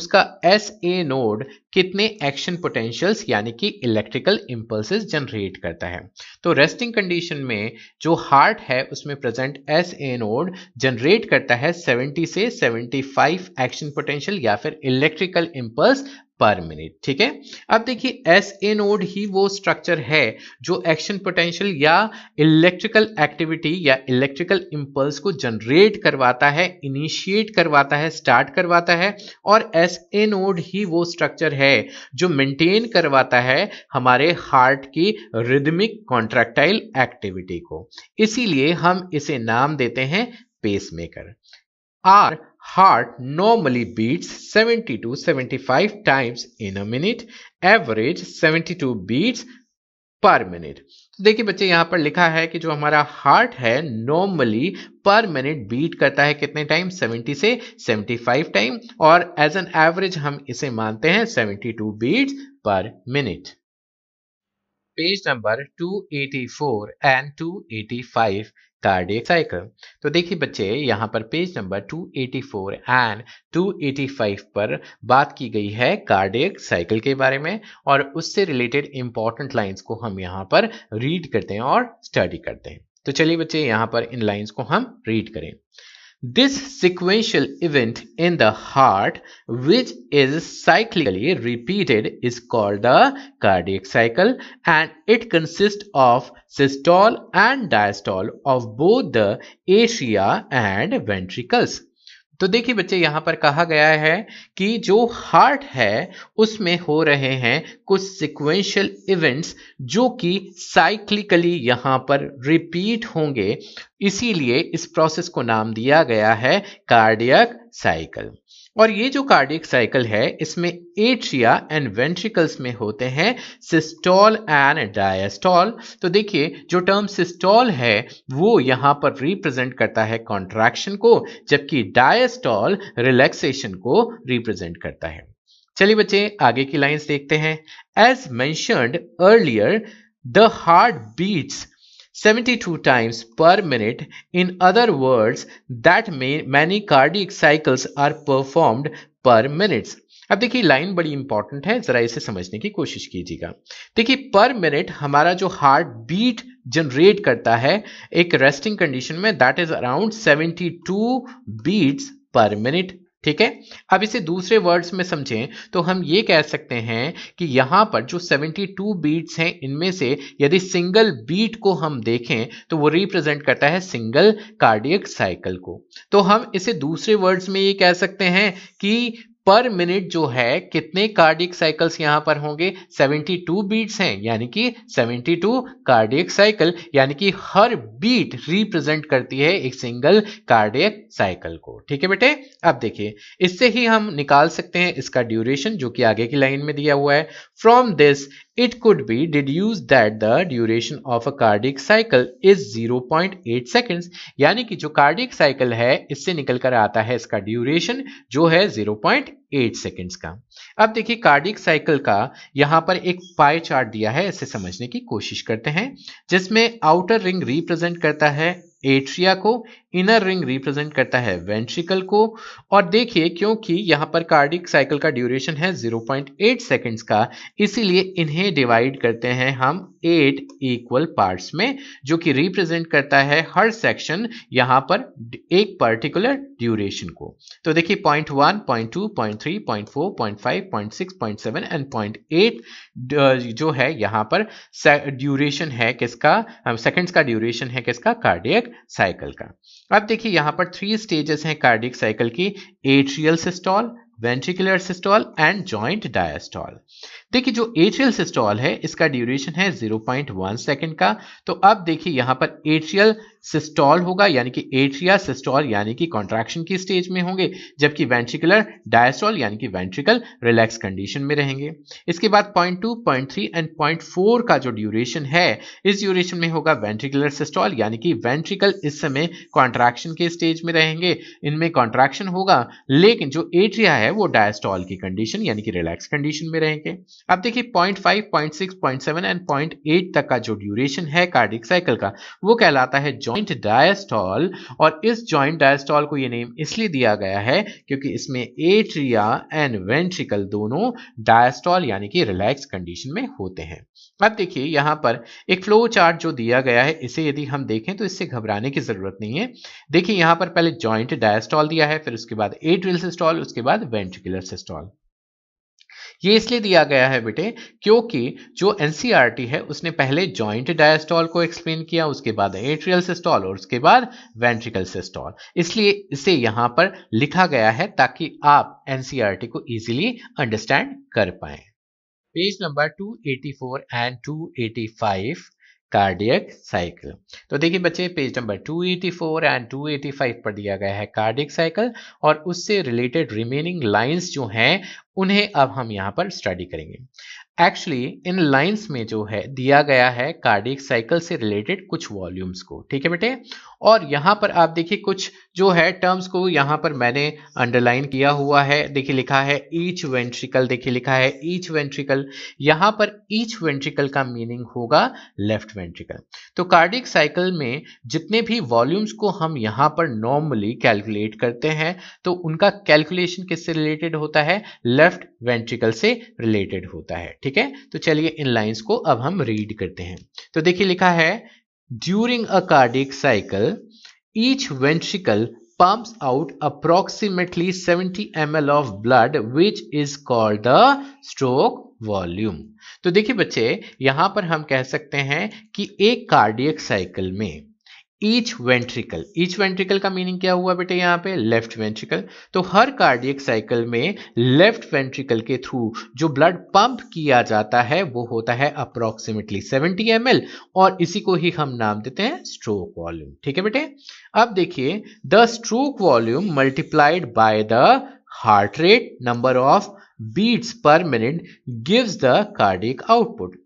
उसका एस ए नोड कितने एक्शन पोटेंशियल्स यानी कि इलेक्ट्रिकल इम्पल्सेस जनरेट करता है। तो रेस्टिंग कंडीशन में जो हार्ट है उसमें present S A node generate करता है 70 से 75 एक्शन पोटेंशियल या फिर इलेक्ट्रिकल इम्पल्स पर मिनट। ठीक है, अब देखिए एस ए नोड ही वो स्ट्रक्चर है जो एक्शन पोटेंशियल या इलेक्ट्रिकल एक्टिविटी या इलेक्ट्रिकल इंपल्स को जनरेट करवाता है, इनिशिएट करवाता है, स्टार्ट करवाता है। और एस ए नोड ही वो स्ट्रक्चर है जो मेंटेन करवाता है हमारे हार्ट की रिदमिक कॉन्ट्रैक्टाइल एक्टिविटी को। इसीलिए हम इसे नाम देते हैं pacemaker. Our heart normally beats 70 to 75 times in a minute, average 72 beats per minute. तो देखिए बच्चे, यहाँ पर लिखा है कि जो हमारा हार्ट है नॉर्मली पर मिनट बीट करता है कितने टाइम, 70 से 75 टाइम, और एज एन एवरेज हम इसे मानते हैं 72 beats per minute. Page number 284 and 285 cardiac cycle. तो देखिए बच्चे, यहाँ पर पेज नंबर 284 एंड 285 पर बात की गई है कार्डियक साइकिल के बारे में और उससे रिलेटेड इंपॉर्टेंट लाइंस को हम यहाँ पर रीड करते हैं और स्टडी करते हैं। तो चलिए बच्चे, यहाँ पर इन लाइंस को हम रीड करें। This sequential event in the heart, which is cyclically repeated, is called the cardiac cycle, and it consists of systole and diastole of both the atria and ventricles. तो देखिए बच्चे, यहाँ पर कहा गया है कि जो हार्ट है उसमें हो रहे हैं कुछ सिक्वेंशियल इवेंट्स जो कि साइक्लिकली यहाँ पर रिपीट होंगे, इसीलिए इस प्रोसेस को नाम दिया गया है कार्डियक साइकिल। और ये जो कार्डियक साइकिल है इसमें एट्रिया एंड वेंट्रिकल्स में होते हैं सिस्टोल एंड डायस्टोल। तो देखिए, जो टर्म सिस्टोल है वो यहाँ पर रिप्रेजेंट करता है कॉन्ट्रैक्शन को, जबकि डायस्टोल रिलैक्सेशन को रिप्रेजेंट करता है। चलिए बच्चे, आगे की लाइंस देखते हैं। As mentioned earlier the heart beats 72 times per minute. In other words, that many cardiac cycles are performed per minute. अब देखिए, लाइन बड़ी इंपॉर्टेंट है, जरा इसे समझने की कोशिश कीजिएगा। देखिए, पर मिनट हमारा जो हार्ट बीट जनरेट करता है एक रेस्टिंग कंडीशन में, that is around 72 beats per minute. ठीक है, अब इसे दूसरे वर्ड्स में समझें तो हम ये कह सकते हैं कि यहाँ पर जो 72 बीट्स हैं इनमें से यदि सिंगल बीट को हम देखें तो वो रिप्रेजेंट करता है सिंगल कार्डियक साइकिल को। तो हम इसे दूसरे वर्ड्स में ये कह सकते हैं कि पर मिनट जो है कितने कार्डियक साइकिल्स यहाँ पर होंगे, 72 बीट्स हैं यानी कि 72 कार्डियक साइकिल, यानी कि हर बीट रिप्रेजेंट करती है एक सिंगल कार्डियक साइकिल को। ठीक है बेटे, अब देखिए, इससे ही हम निकाल सकते हैं इसका ड्यूरेशन जो कि आगे की लाइन में दिया हुआ है। From this it could be deduce that the duration of a cardiac cycle is 0.8 seconds, यानी कि जो कार्डियक साइकिल है इससे निकल कर आता है इसका ड्यूरेशन जो है 0.8 सेकेंड्स का। अब देखिए, कार्डियक साइकिल का यहाँ पर एक पाई चार्ट दिया है, इसे समझने की कोशिश करते हैं, जिसमें आउटर रिंग रिप्रेजेंट करता है एट्रिया को, इनर रिंग रिप्रेजेंट करता है वेंट्रिकल को। और देखिए, क्योंकि यहाँ पर कार्डिक साइकिल का ड्यूरेशन है 0.8 सेकेंड्स का, इसीलिए इन्हें डिवाइड करते हैं हम 8 इक्वल पार्ट्स में, जो कि रिप्रेजेंट करता है हर सेक्शन यहाँ पर एक पर्टिकुलर ड्यूरेशन को। तो देखिए, 0.1, 0.2, 0.3, 0.4, 0.5, 0.6, 0.7 एंड 0.8 जो है यहाँ पर ड्यूरेशन है किसका, सेकेंड्स का ड्यूरेशन है किसका, कार्डियक साइकिल का। अब देखिए यहाँ पर 3 स्टेजेस हैं कार्डियक साइकिल की, atrial systole, ventricular systole and joint diastole. देखिए जो एट्रियल सिस्टोल है इसका ड्यूरेशन है 0.1 सेकंड का। तो अब देखिए यहाँ पर एट्रियल सिस्टोल होगा यानी कि एट्रिया सिस्टोल यानी कि कॉन्ट्रैक्शन की स्टेज में होंगे, जबकि वेंट्रिकुलर डायस्टोल यानी कि वेंट्रिकल रिलैक्स कंडीशन में रहेंगे। इसके बाद 0.2, 0.3 एंड 0.4 का जो ड्यूरेशन है इस ड्यूरेशन में होगा वेंट्रिकुलर सिस्टोल यानी कि वेंट्रिकल इस समय कॉन्ट्रैक्शन के स्टेज में रहेंगे, इनमें कॉन्ट्रैक्शन होगा, लेकिन जो एट्रिया है वो डायस्टोल की कंडीशन यानी कि रिलैक्स कंडीशन में रहेंगे। अब देखिए 0.5, 0.6, 0.7 एंड 0.8 तक का जो ड्यूरेशन है कार्डिक साइकिल का वो कहलाता है जॉइंट डायस्टोल, और इस जॉइंट डायस्टोल को ये नेम इसलिए दिया गया है क्योंकि इसमें एट्रिया एंड वेंट्रिकल दोनों डायस्टोल यानी कि रिलैक्स कंडीशन में होते हैं। अब देखिए यहाँ पर एक फ्लो चार्ट जो दिया गया है इसे यदि हम देखें तो इससे घबराने की जरूरत नहीं है। देखिए यहाँ पर पहले जॉइंट डायस्टोल दिया है, फिर उसके बाद एट्रियल सिस्टोल, उसके बाद वेंट्रिकुलर सिस्टोल। ये इसलिए दिया गया है बेटे क्योंकि जो एनसीईआरटी है उसने पहले जॉइंट डायस्टोल को एक्सप्लेन किया, उसके बाद एट्रियल सिस्टोल और उसके बाद वेंट्रिकल सिस्टोल, इसलिए इसे यहाँ पर लिखा गया है ताकि आप एनसीईआरटी को इजीली अंडरस्टैंड कर पाए। Page number 284 and 285 cardiac cycle. तो देखिए बच्चे पेज नंबर 284 एंड 285 पर दिया गया है कार्डियक साइकिल और उससे रिलेटेड रिमेनिंग लाइंस जो हैं उन्हें अब हम यहाँ पर स्टडी करेंगे। एक्चुअली इन लाइंस में जो है दिया गया है कार्डियक साइकिल से रिलेटेड कुछ वॉल्यूम्स को, ठीक है बेटे, और यहाँ पर आप देखिए कुछ जो है टर्म्स को यहाँ पर मैंने अंडरलाइन किया हुआ है। देखिए लिखा है ईच वेंट्रिकल, देखिए लिखा है ईच वेंट्रिकल, यहाँ पर ईच वेंट्रिकल का मीनिंग होगा लेफ्ट वेंट्रिकल। तो कार्डियक साइकिल में जितने भी वॉल्यूम्स को हम यहाँ पर नॉर्मली कैलकुलेट करते हैं तो उनका कैलकुलेशन किससे रिलेटेड होता है? लेफ्ट वेंट्रिकल से रिलेटेड होता है, ठीक है। तो चलिए इन लाइंस को अब हम रीड करते हैं। तो देखिए लिखा है during a cardiac cycle each ventricle pumps out approximately 70 ml of blood which is called the stroke volume। तो देखिए बच्चे यहां पर हम कह सकते हैं कि एक कार्डियक साइकिल में ईच वेंट्रिकल, ईच वेंट्रिकल का मीनिंग क्या हुआ बेटे यहाँ पे? Left ventricle. तो हर कार्डियक साइकिल में लेफ्ट वेंट्रिकल के थ्रू जो ब्लड पंप किया जाता है वो होता है अप्रोक्सीमेटली 70 ml, और इसी को ही हम नाम देते हैं स्ट्रोक वॉल्यूम, ठीक है बेटे। अब देखिए the stroke volume multiplied by the heart rate number of beats per minute gives the cardiac output.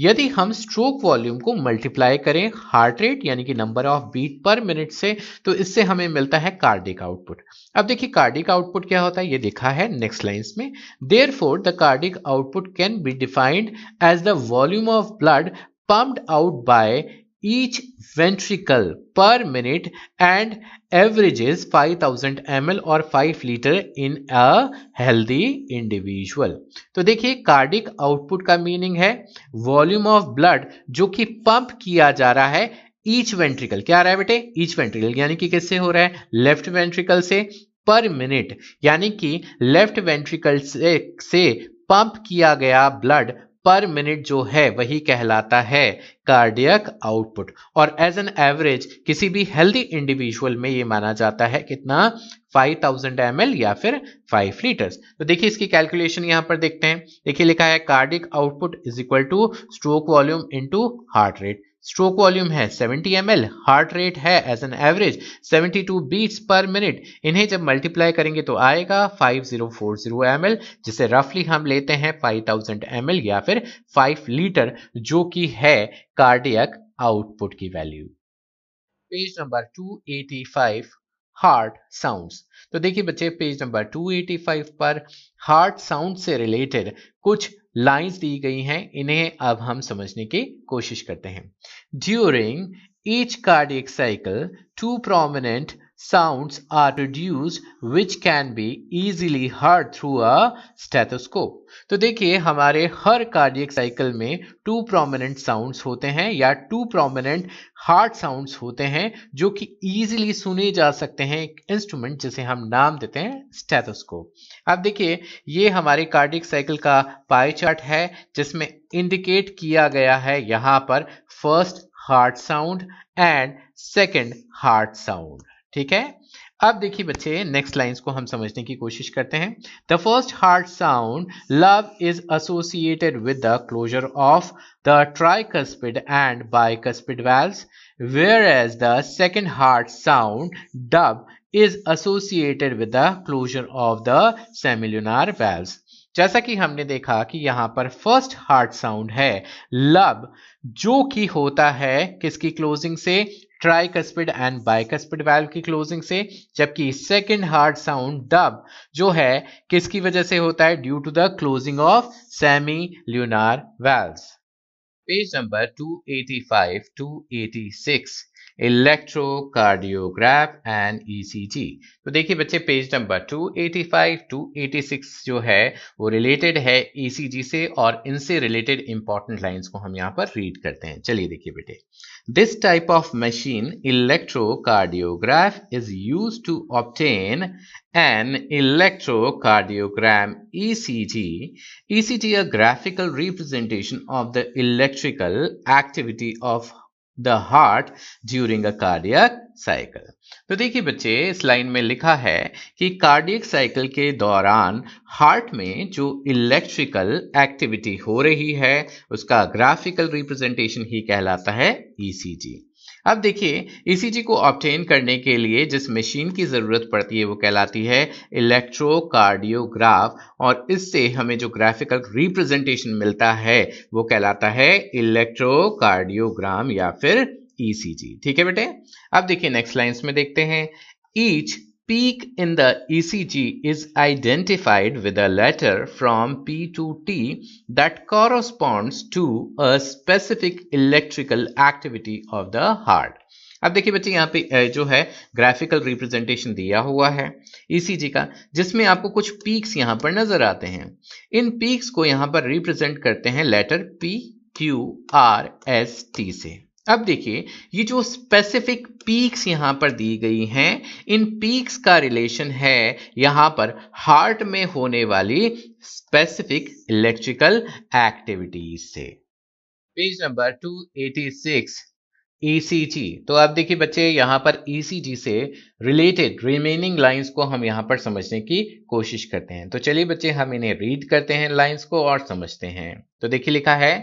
यदि हम स्ट्रोक वॉल्यूम को मल्टीप्लाई करें हार्ट रेट यानी कि number of beat per minute से तो इससे हमें मिलता है कार्डिक आउटपुट। अब देखिए कार्डिक आउटपुट क्या होता है ये देखा है नेक्स्ट लाइंस में। Therefore the cardiac output can be defined as the volume of blood pumped out by each ventricle per minute and averages 5000 ml और 5 litre in a healthy individual. तो देखिए कार्डिक आउटपुट का meaning है volume of blood जो कि pump किया जा रहा है ईच वेंट्रिकल। क्या आ रहा है बेटे? ईच वेंट्रिकल, यानी कि किससे हो रहा है? लेफ्ट वेंट्रिकल से। पर मिनट यानी कि लेफ्ट वेंट्रिकल से पंप किया गया ब्लड पर मिनट जो है वही कहलाता है कार्डियक आउटपुट, और एज एन एवरेज किसी भी हेल्दी इंडिविजुअल में ये माना जाता है कितना? 5000 ml या फिर 5 लीटर्स। तो देखिए इसकी कैलकुलेशन यहाँ पर देखते हैं। देखिए लिखा है cardiac output is equal to stroke volume into heart rate. Stroke volume है 70 ml, हार्ट रेट है as an average 72 beats per minute. इन्हें जब मल्टीप्लाई करेंगे तो आएगा 5040 ml, जिसे रफली हम लेते हैं 5000 ml या फिर 5 लीटर जो कि है कार्डियक आउटपुट की value. Page number 285 heart sounds. तो देखिए बच्चे पेज नंबर 285 पर हार्ट साउंड से रिलेटेड कुछ लाइंस दी गई हैं, इन्हें अब हम समझने की कोशिश करते हैं। During each cardiac cycle two prominent sounds are produced which can be easily heard through a stethoscope. तो देखिए हमारे हर कार्डियक साइकिल में टू प्रोमिनेंट साउंड्स होते हैं या टू प्रोमिनेंट हार्ट साउंड्स होते हैं जो कि इजीली सुने जा सकते हैं एक इंस्ट्रूमेंट जिसे हम नाम देते हैं स्टेथोस्कोप। अब देखिए ये हमारे कार्डियक साइकिल का पाई चार्ट है जिसमें इंडिकेट किया गया है यहाँ पर first heart sound and second heart sound, ठीक है। अब देखिए बच्चे नेक्स्ट लाइंस को हम समझने की कोशिश करते हैं। The first heart sound lub is associated with the closure of the tricuspid and bicuspid valves, whereas the second heart sound dub is associated with the closure of the semilunar valves. जैसा कि हमने देखा कि यहाँ पर first heart sound है लब, जो कि होता है किसकी क्लोजिंग से, ट्राइकस्पिड एंड बाइकस्पिड वाल्व की क्लोजिंग से, जबकि सेकेंड हार्ट साउंड डब जो है किसकी वजह से होता है, due to the closing of semilunar valves. Page number 285 286 electrocardiograph and ECG. तो देखिए बच्चे पेज नंबर 285 286 जो है वो रिलेटेड है ईसीजी से और इनसे रिलेटेड इंपॉर्टेंट लाइंस को हम यहाँ पर रीड करते हैं। चलिए देखिए बेटे, this type of machine electrocardiograph is used to obtain an electrocardiogram ECG. ECG a graphical representation of the electrical activity of The heart during a cardiac cycle। तो देखिए बच्चे इस लाइन में लिखा है कि कार्डियक साइकिल के दौरान हार्ट में जो इलेक्ट्रिकल एक्टिविटी हो रही है उसका ग्राफिकल रिप्रेजेंटेशन ही कहलाता है ECG। अब देखिए ECG को ऑब्टेन करने के लिए जिस मशीन की ज़रूरत पड़ती है वो कहलाती है इलेक्ट्रोकार्डियोग्राफ, और इससे हमें जो ग्राफिकल रिप्रेजेंटेशन मिलता है वो कहलाता है इलेक्ट्रोकार्डियोग्राम या फिर ECG। ठीक है बेटे, अब देखिए नेक्स्ट लाइन्स में देखते हैं। Each peak in the ECG is identified with a letter from P to T that corresponds to a specific electrical activity of the heart। अब देखिए बच्चे यहाँ पे जो है ग्राफिकल रिप्रेजेंटेशन दिया हुआ है ECG का, जिसमें आपको कुछ पीक्स यहाँ पर नजर आते हैं। इन पीक्स को यहाँ पर रिप्रेजेंट करते हैं letter P, Q, R, S, T से। अब देखिए ये जो स्पेसिफिक पीक्स यहाँ पर दी गई हैं, इन पीक्स का रिलेशन है यहाँ पर हार्ट में होने वाली स्पेसिफिक इलेक्ट्रिकल एक्टिविटीज से। Page number 286 ECG. तो आप देखिए बच्चे यहाँ पर ईसीजी से रिलेटेड रिमेनिंग लाइंस को हम यहाँ पर समझने की कोशिश करते हैं। तो चलिए बच्चे हम इन्हें रीड करते हैं लाइंस को और समझते हैं। तो देखिए लिखा है,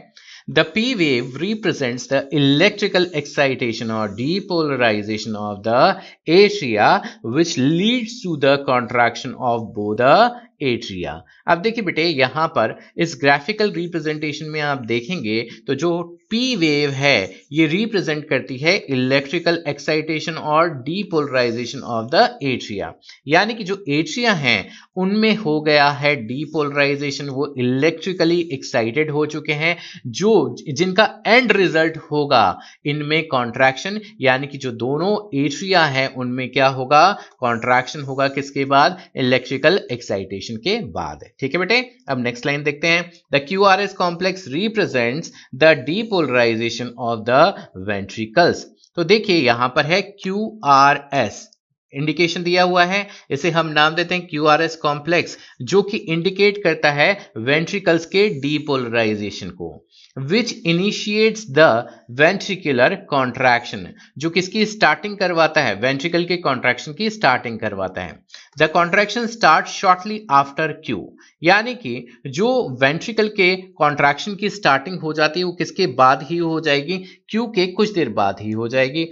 The P wave represents the electrical excitation or depolarization of the atria, which leads to the contraction of both the atria। अब देखिए बेटे यहाँ पर इस ग्राफिकल रिप्रेजेंटेशन में आप देखेंगे तो जो P वेव है ये रिप्रेजेंट करती है इलेक्ट्रिकल एक्साइटेशन और डीपोलराइजेशन ऑफ द एट्रिया, यानी कि जो एट्रिया हैं उनमें हो गया है डीपोलराइजेशन, वो इलेक्ट्रिकली एक्साइटेड हो चुके हैं, जो जिनका एंड रिजल्ट होगा इनमें कॉन्ट्रैक्शन, यानी कि जो दोनों एट्रिया हैं उनमें क्या होगा, कॉन्ट्रैक्शन होगा किसके बाद, इलेक्ट्रिकल एक्साइटेशन के बाद। ठीक है बेटे, अब नेक्स्ट लाइन देखते हैं। The QRS complex represents the depolarisation of the ventricles. तो देखिए यहां पर है QRS, इंडिकेशन दिया हुआ है, इसे हम नाम देते हैं QRS कॉम्प्लेक्स, जो कि इंडिकेट करता है वेंट्रिकल्स के डीपोलराइजेशन को, Which initiates the ventricular contraction, जो किसकी स्टार्टिंग करवाता है, वेंट्रिकल के कॉन्ट्रैक्शन की स्टार्टिंग करवाता है। The contraction starts shortly after Q, यानी कि जो वेंट्रिकल के कॉन्ट्रैक्शन की स्टार्टिंग हो जाती है वो किसके बाद ही हो जाएगी, Q के कुछ देर बाद ही हो जाएगी।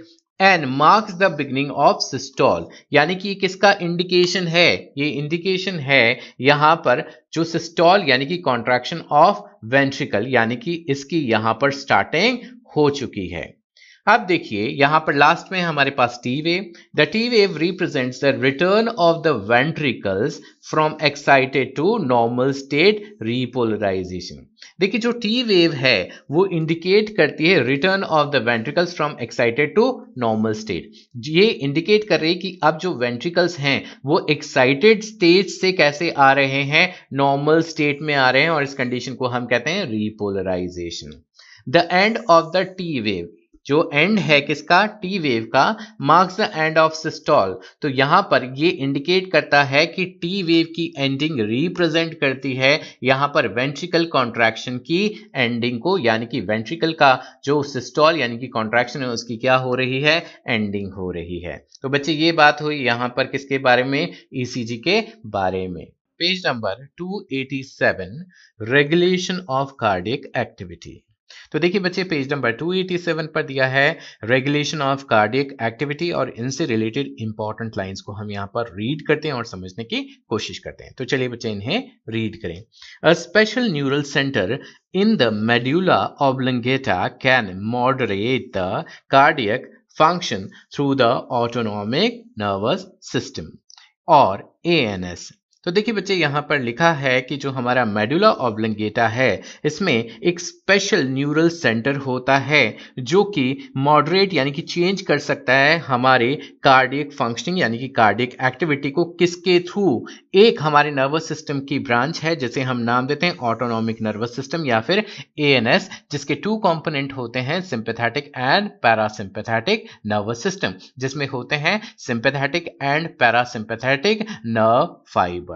And marks the beginning of systole, यानी कि किसका इंडिकेशन है, ये इंडिकेशन है यहाँ पर जो सिस्टॉल यानी कि कॉन्ट्रैक्शन ऑफ वेंट्रिकल, यानी कि इसकी यहाँ पर स्टार्टिंग हो चुकी है। अब देखिए यहाँ पर लास्ट में हमारे पास T wave. The T wave represents the return of the ventricles from excited to normal state repolarisation. देखिए जो टी वेव है वो इंडिकेट करती है return of the ventricles from excited to normal state. ये इंडिकेट कर रही है कि अब जो वेंट्रिकल्स हैं वो एक्साइटेड स्टेट से कैसे आ रहे हैं, नॉर्मल स्टेट में आ रहे हैं, और इस कंडीशन को हम कहते हैं repolarisation. The end of the T wave, जो एंड है किसका, टी वेव का, marks the end of systole. तो यहाँ पर ये इंडिकेट करता है कि टी वेव की एंडिंग रिप्रेजेंट करती है यहाँ पर वेंट्रिकल कॉन्ट्रैक्शन की एंडिंग को, यानी कि वेंट्रिकल का जो सिस्टोल यानी कि कॉन्ट्रैक्शन है उसकी क्या हो रही है, एंडिंग हो रही है। तो बच्चे ये बात हुई यहाँ पर किसके बारे में, ईसीजी के बारे में। Page number 287 regulation of cardiac activity. तो देखिए बच्चे पेज नंबर 287 पर दिया है रेगुलेशन ऑफ कार्डियक एक्टिविटी और इनसे रिलेटेड इंपॉर्टेंट लाइंस को हम यहाँ पर रीड करते हैं और समझने की कोशिश करते हैं। तो चलिए बच्चे इन्हें रीड करें। A special neural centre in the medulla oblongata can moderate the cardiac function through the autonomic nervous system और ANS। तो देखिए बच्चे यहाँ पर लिखा है कि जो हमारा मेडुला ऑब्लंगेटा है इसमें एक स्पेशल न्यूरल सेंटर होता है जो कि मॉडरेट यानी कि चेंज कर सकता है हमारे कार्डियक फंक्शनिंग यानी कि कार्डियक एक्टिविटी को, किसके थ्रू, एक हमारे नर्वस सिस्टम की ब्रांच है जिसे हम नाम देते हैं ऑटोनॉमिक नर्वस सिस्टम या फिर ANS, जिसके 2 कॉम्पोनेंट होते हैं sympathetic and parasympathetic nervous system, जिसमें होते हैं sympathetic and parasympathetic nerve fibre.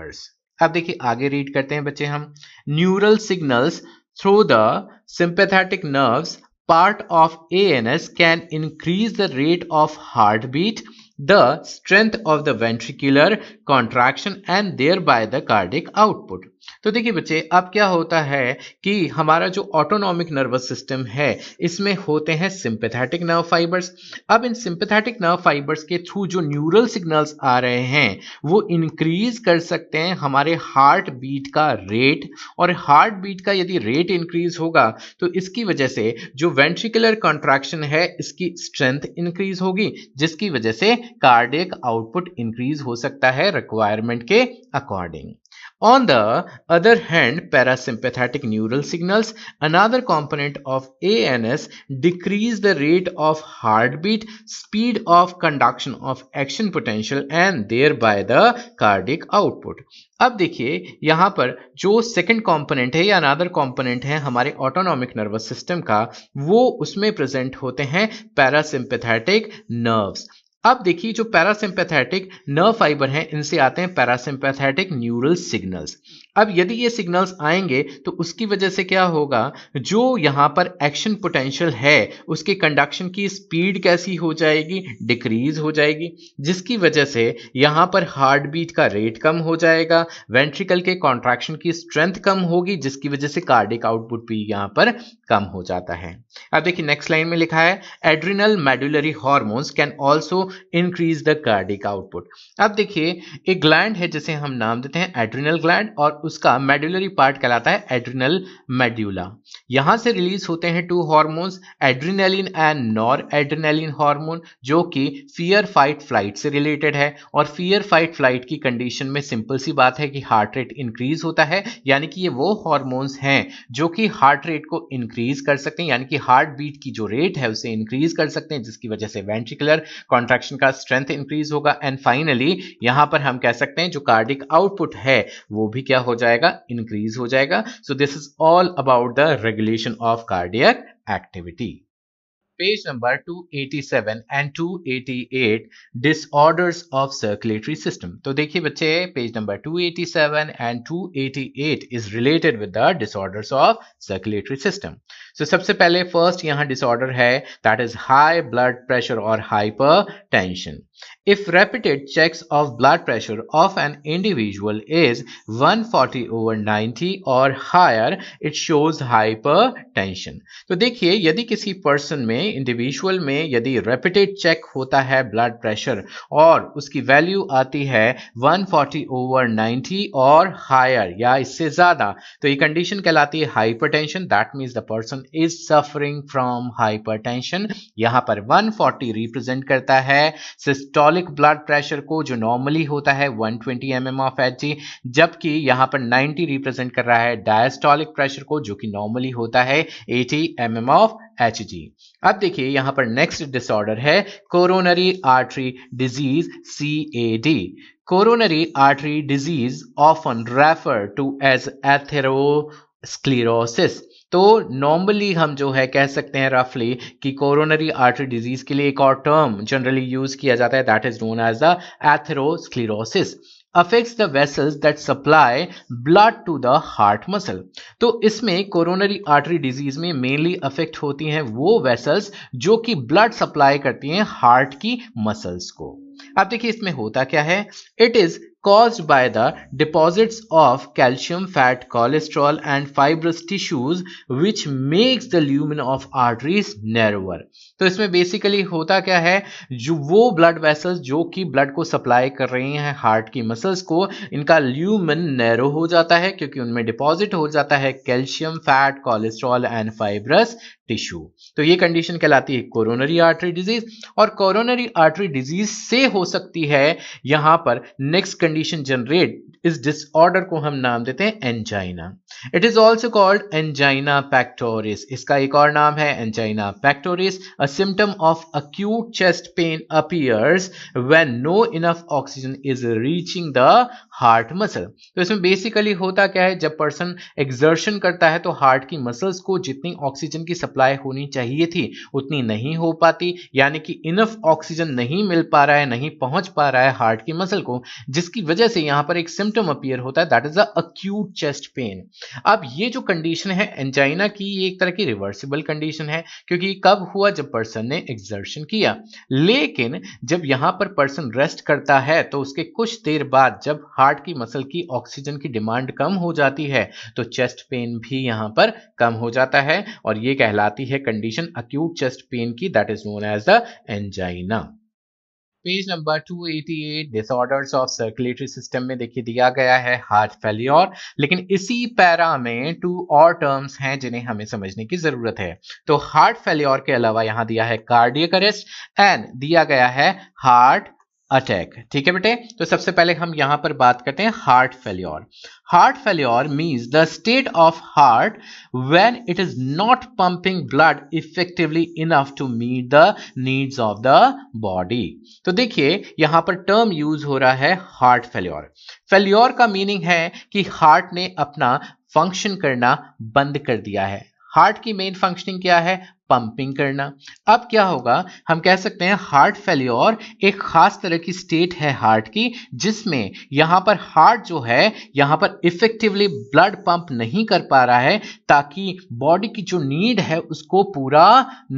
अब देखिए आगे रीड करते हैं बच्चे हम। Neural signals through the sympathetic nerves part of ANS can increase the rate of heart beat, the strength of the ventricular contraction and thereby the cardiac output. तो देखिए बच्चे अब क्या होता है कि हमारा जो ऑटोनॉमिक नर्वस सिस्टम है इसमें होते हैं सिंपैथेटिक नर्व फाइबर्स। अब इन सिंपैथेटिक नर्व फाइबर्स के थ्रू जो न्यूरल सिग्नल्स आ रहे हैं वो इंक्रीज कर सकते हैं हमारे हार्ट बीट का रेट, और हार्ट बीट का यदि रेट इंक्रीज होगा तो इसकी वजह से जो वेंट्रिकुलर कॉन्ट्रैक्शन है इसकी स्ट्रेंथ इंक्रीज होगी, जिसकी वजह से कार्डियक आउटपुट इंक्रीज हो सकता है रिक्वायरमेंट के according. On the other hand, parasympathetic neural signals, another component of ANS, decrease the rate of heartbeat, speed of conduction of action potential and thereby the cardiac output. अब देखिए यहाँ पर जो second component है या अनादर component है हमारे autonomic nervous system का, वो उसमें प्रेजेंट होते हैं पैरासिम्पैथेटिक नर्व्स। अब देखिए जो पैरासिम्पैथेटिक नर्व फाइबर हैं इनसे आते हैं पैरासिम्पैथेटिक न्यूरल सिग्नल्स। अब यदि ये सिग्नल्स आएंगे तो उसकी वजह से क्या होगा, जो यहाँ पर एक्शन पोटेंशियल है उसके कंडक्शन की स्पीड कैसी हो जाएगी, डिक्रीज हो जाएगी, जिसकी वजह से यहाँ पर हार्ट बीट का रेट कम हो जाएगा, वेंट्रिकल के कॉन्ट्रैक्शन की स्ट्रेंथ कम होगी, जिसकी वजह से कार्डिक आउटपुट भी यहाँ पर कम हो जाता है। अब देखिए नेक्स्ट लाइन में लिखा है adrenal medullary hormones can also increase the cardiac output. अब देखिए एक ग्लैंड है जिसे हम नाम देते हैं एड्रिनल ग्लैंड और उसका मेडुलरी पार्ट कहलाता है एड्रिनल मेड्यूला। यहां से रिलीज होते हैं 2 hormones, adrenaline and noradrenaline hormone, जो कि फियर फाइट फ्लाइट से रिलेटेड है। और फियर फाइट फ्लाइट की कंडीशन में सिंपल सी बात है कि हार्ट रेट इंक्रीज होता है, यानी कि ये वो हार्मोन्स हैं जो कि हार्ट रेट को इंक्रीज कर सकते हैं, यानी कि हार्ट बीट की जो रेट है उसे इंक्रीज कर सकते हैं, जिसकी वजह से वेंट्रिकुलर कॉन्ट्रैक्शन का स्ट्रेंथ इंक्रीज होगा। एंड फाइनली यहां पर हम कह सकते हैं जो कार्डिक आउटपुट है वो भी क्या हो जाएगा, इंक्रीज हो जाएगा। So this is all about the regulation of cardiac activity. Page number 287 and 288 disorders of circulatory system. तो देखिए बच्चे page number 287 and 288 is related with the disorders of circulatory system. So सबसे पहले फर्स्ट यहाँ disorder है that is high blood pressure और hypertension. If repeated checks of blood pressure of an individual is 140/90 or higher, it shows hypertension. तो देखिए यदि किसी person में, इंडिविजुअल में, यदि repeated check होता है blood pressure और उसकी वैल्यू आती है 140/90 और higher या इससे ज्यादा, तो ये कंडीशन कहलाती है hypertension. That means the person is suffering from hypertension. यहाँ पर 140 रिप्रेजेंट करता है सिस्टोलिक ब्लड प्रेशर को जो नॉर्मली होता है 120 mm of Hg, जबकि यहाँ पर 90 रिप्रेजेंट कर रहा है डायस्टोलिक प्रेशर को जो कि नॉर्मली होता है 80 mm of Hg। अब देखिए यहाँ पर नेक्स्ट डिसऑर्डर है coronary artery disease CAD। Coronary artery disease often refer to as atherosclerosis. तो नॉर्मली हम जो है कह सकते हैं रफली कि कोरोनरी आर्टरी डिजीज के लिए एक और टर्म जनरली यूज किया जाता है, that is known as the atherosclerosis, affects the vessels that supply blood to the heart muscle. तो इसमें कोरोनरी आर्टरी डिजीज में मेनली अफेक्ट होती हैं वो वेसल्स जो कि ब्लड सप्लाई करती हैं हार्ट की मसल्स को। अब देखिए इसमें होता क्या है, it is caused by the deposits of calcium, fat, cholesterol and fibrous tissues which makes the lumen of arteries narrower। तो इसमें बेसिकली होता क्या है, जो वो ब्लड वेसल्स जो कि ब्लड को सप्लाई कर रही हैं हार्ट की मसल्स को, इनका ल्यूमन नैरो हो जाता है क्योंकि उनमें डिपॉजिट हो जाता है calcium, fat, cholesterol and fibrous tissue. तो ये कंडीशन कहलाती है कोरोनरी आर्टरी डिजीज, और कोरोनरी आर्टरी डिजीज से हो सकती है यहां पर नेक्स्ट कंडीशन जनरेट। इस डिसऑर्डर को हम नाम देते हैं angina. It is also called angina pectoris, इसका एक और नाम है angina pectoris. A symptom of acute chest pain appears when no enough oxygen is reaching the heart muscle. तो इसमें बेसिकली होता क्या है, जब पर्सन एक्सर्शन करता है तो हार्ट की मसल्स को जितनी ऑक्सीजन की सप्लाई होनी चाहिए थी उतनी नहीं हो पाती, यानी कि इनफ ऑक्सीजन नहीं मिल पा रहा है, नहीं पहुंच पा रहा है हार्ट की मसल को, जिसकी वजह से यहां पर एक सिम्टम अपीयर होता है that is the acute chest pain. अब ये जो कंडीशन है एंजाइना की, ये एक तरह की रिवर्सिबल कंडीशन है क्योंकि कब हुआ, जब पर्सन ने एक्सर्शन किया। लेकिन जब यहां पर पर्सन रेस्ट करता है तो उसके कुछ देर बाद जब हार्ट की मसल की ऑक्सीजन की डिमांड कम हो जाती है तो चेस्ट पेन भी यहां पर कम हो जाता है, और ये कहलाती है कंडीशन अक्यूट चेस्ट पेन की, that is known as the angina. Page number 288 disorders of circulatory system में देखिए दिया गया है हार्ट फेल्योर, लेकिन इसी पैरा में 2 और टर्म्स हैं जिन्हें हमें समझने की जरूरत है। तो हार्ट फेल्योर के अलावा यहां दिया है कार्डियक अरेस्ट एंड दिया गया है हार्ट अटैक। ठीक है बेटे, तो सबसे पहले हम यहां पर बात करते हैं heart failure. Heart failure means the state of heart when it is not pumping blood effectively enough to meet the needs of the body. तो देखिए यहां पर टर्म यूज हो रहा है हार्ट फेल्योर। फेल्योर का मीनिंग है कि हार्ट ने अपना फंक्शन करना बंद कर दिया है। हार्ट की मेन फंक्शनिंग क्या है, पंपिंग करना। अब क्या होगा, हम कह सकते हैं हार्ट फेल्योर एक खास तरह की स्टेट है हार्ट की जिसमें यहां पर हार्ट जो है यहां पर इफेक्टिवली ब्लड पंप नहीं कर पा रहा है, ताकि बॉडी की जो नीड है उसको पूरा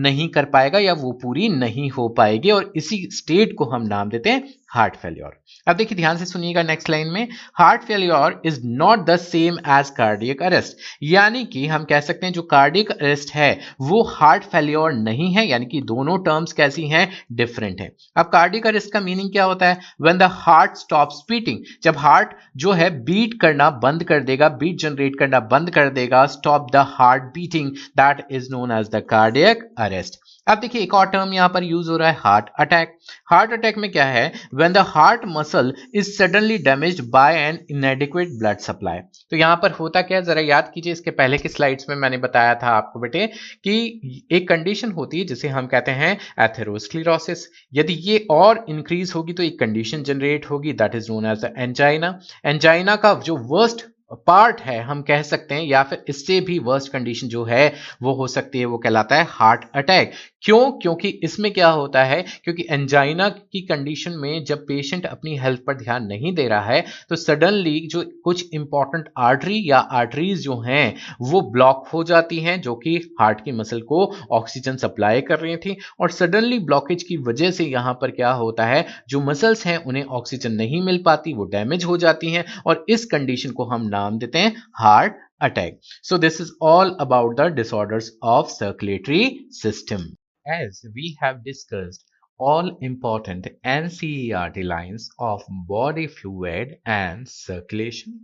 नहीं कर पाएगा या वो पूरी नहीं हो पाएगी, और इसी स्टेट को हम नाम देते हैं हार्ट फेल्योर। अब देखिए ध्यान से सुनिएगा नेक्स्ट लाइन में, heart failure is not the same as cardiac arrest, यानी कि हम कह सकते हैं जो कार्डियक अरेस्ट है वो हार्ट फेल्योर नहीं है, यानी कि दोनों टर्म्स कैसी हैं, डिफरेंट है। अब कार्डियक अरेस्ट का मीनिंग क्या होता है, when the heart stops beating, जब हार्ट जो है बीट करना बंद कर देगा, बीट जनरेट करना बंद कर देगा, stop the heart beating, that is known as the cardiac arrest. अब देखिए एक और टर्म यहां पर यूज हो रहा है हार्ट अटैक। हार्ट अटैक में क्या है, when the heart muscle is suddenly damaged by an inadequate blood supply. तो यहां पर होता क्या है, जरा याद कीजिए, इसके पहले की स्लाइड्स में मैंने बताया था आपको बेटे कि एक कंडीशन होती है जिसे हम कहते हैं एथेरोस्क्लेरोसिस। यदि ये और इंक्रीज होगी तो एक कंडीशन जनरेट होगी, that is known as the angina. Angina का जो वर्स्ट पार्ट है हम कह सकते हैं, या फिर इससे भी वर्स्ट कंडीशन जो है वो हो सकती है, वो कहलाता है हार्ट अटैक। क्यों, क्योंकि इसमें क्या होता है, क्योंकि एंजाइना की कंडीशन में जब पेशेंट अपनी हेल्थ पर ध्यान नहीं दे रहा है तो सडनली जो कुछ इंपॉर्टेंट आर्टरी या आर्टरीज जो हैं वो ब्लॉक हो जाती हैं, जो कि हार्ट की मसल को ऑक्सीजन सप्लाई कर रही थी, और सडनली ब्लॉकेज की वजह से यहाँ पर क्या होता है, जो मसल्स हैं उन्हें ऑक्सीजन नहीं मिल पाती, वो डैमेज हो जाती हैं, और इस कंडीशन को हम नाम देते हैं heart attack. So this is all about the disorders of circulatory system. As we have discussed all important NCERT lines of body fluid and circulation,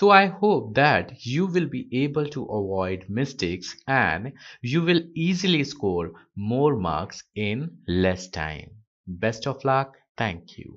so I hope that you will be able to avoid mistakes and you will easily score more marks in less time. Best of luck. Thank you.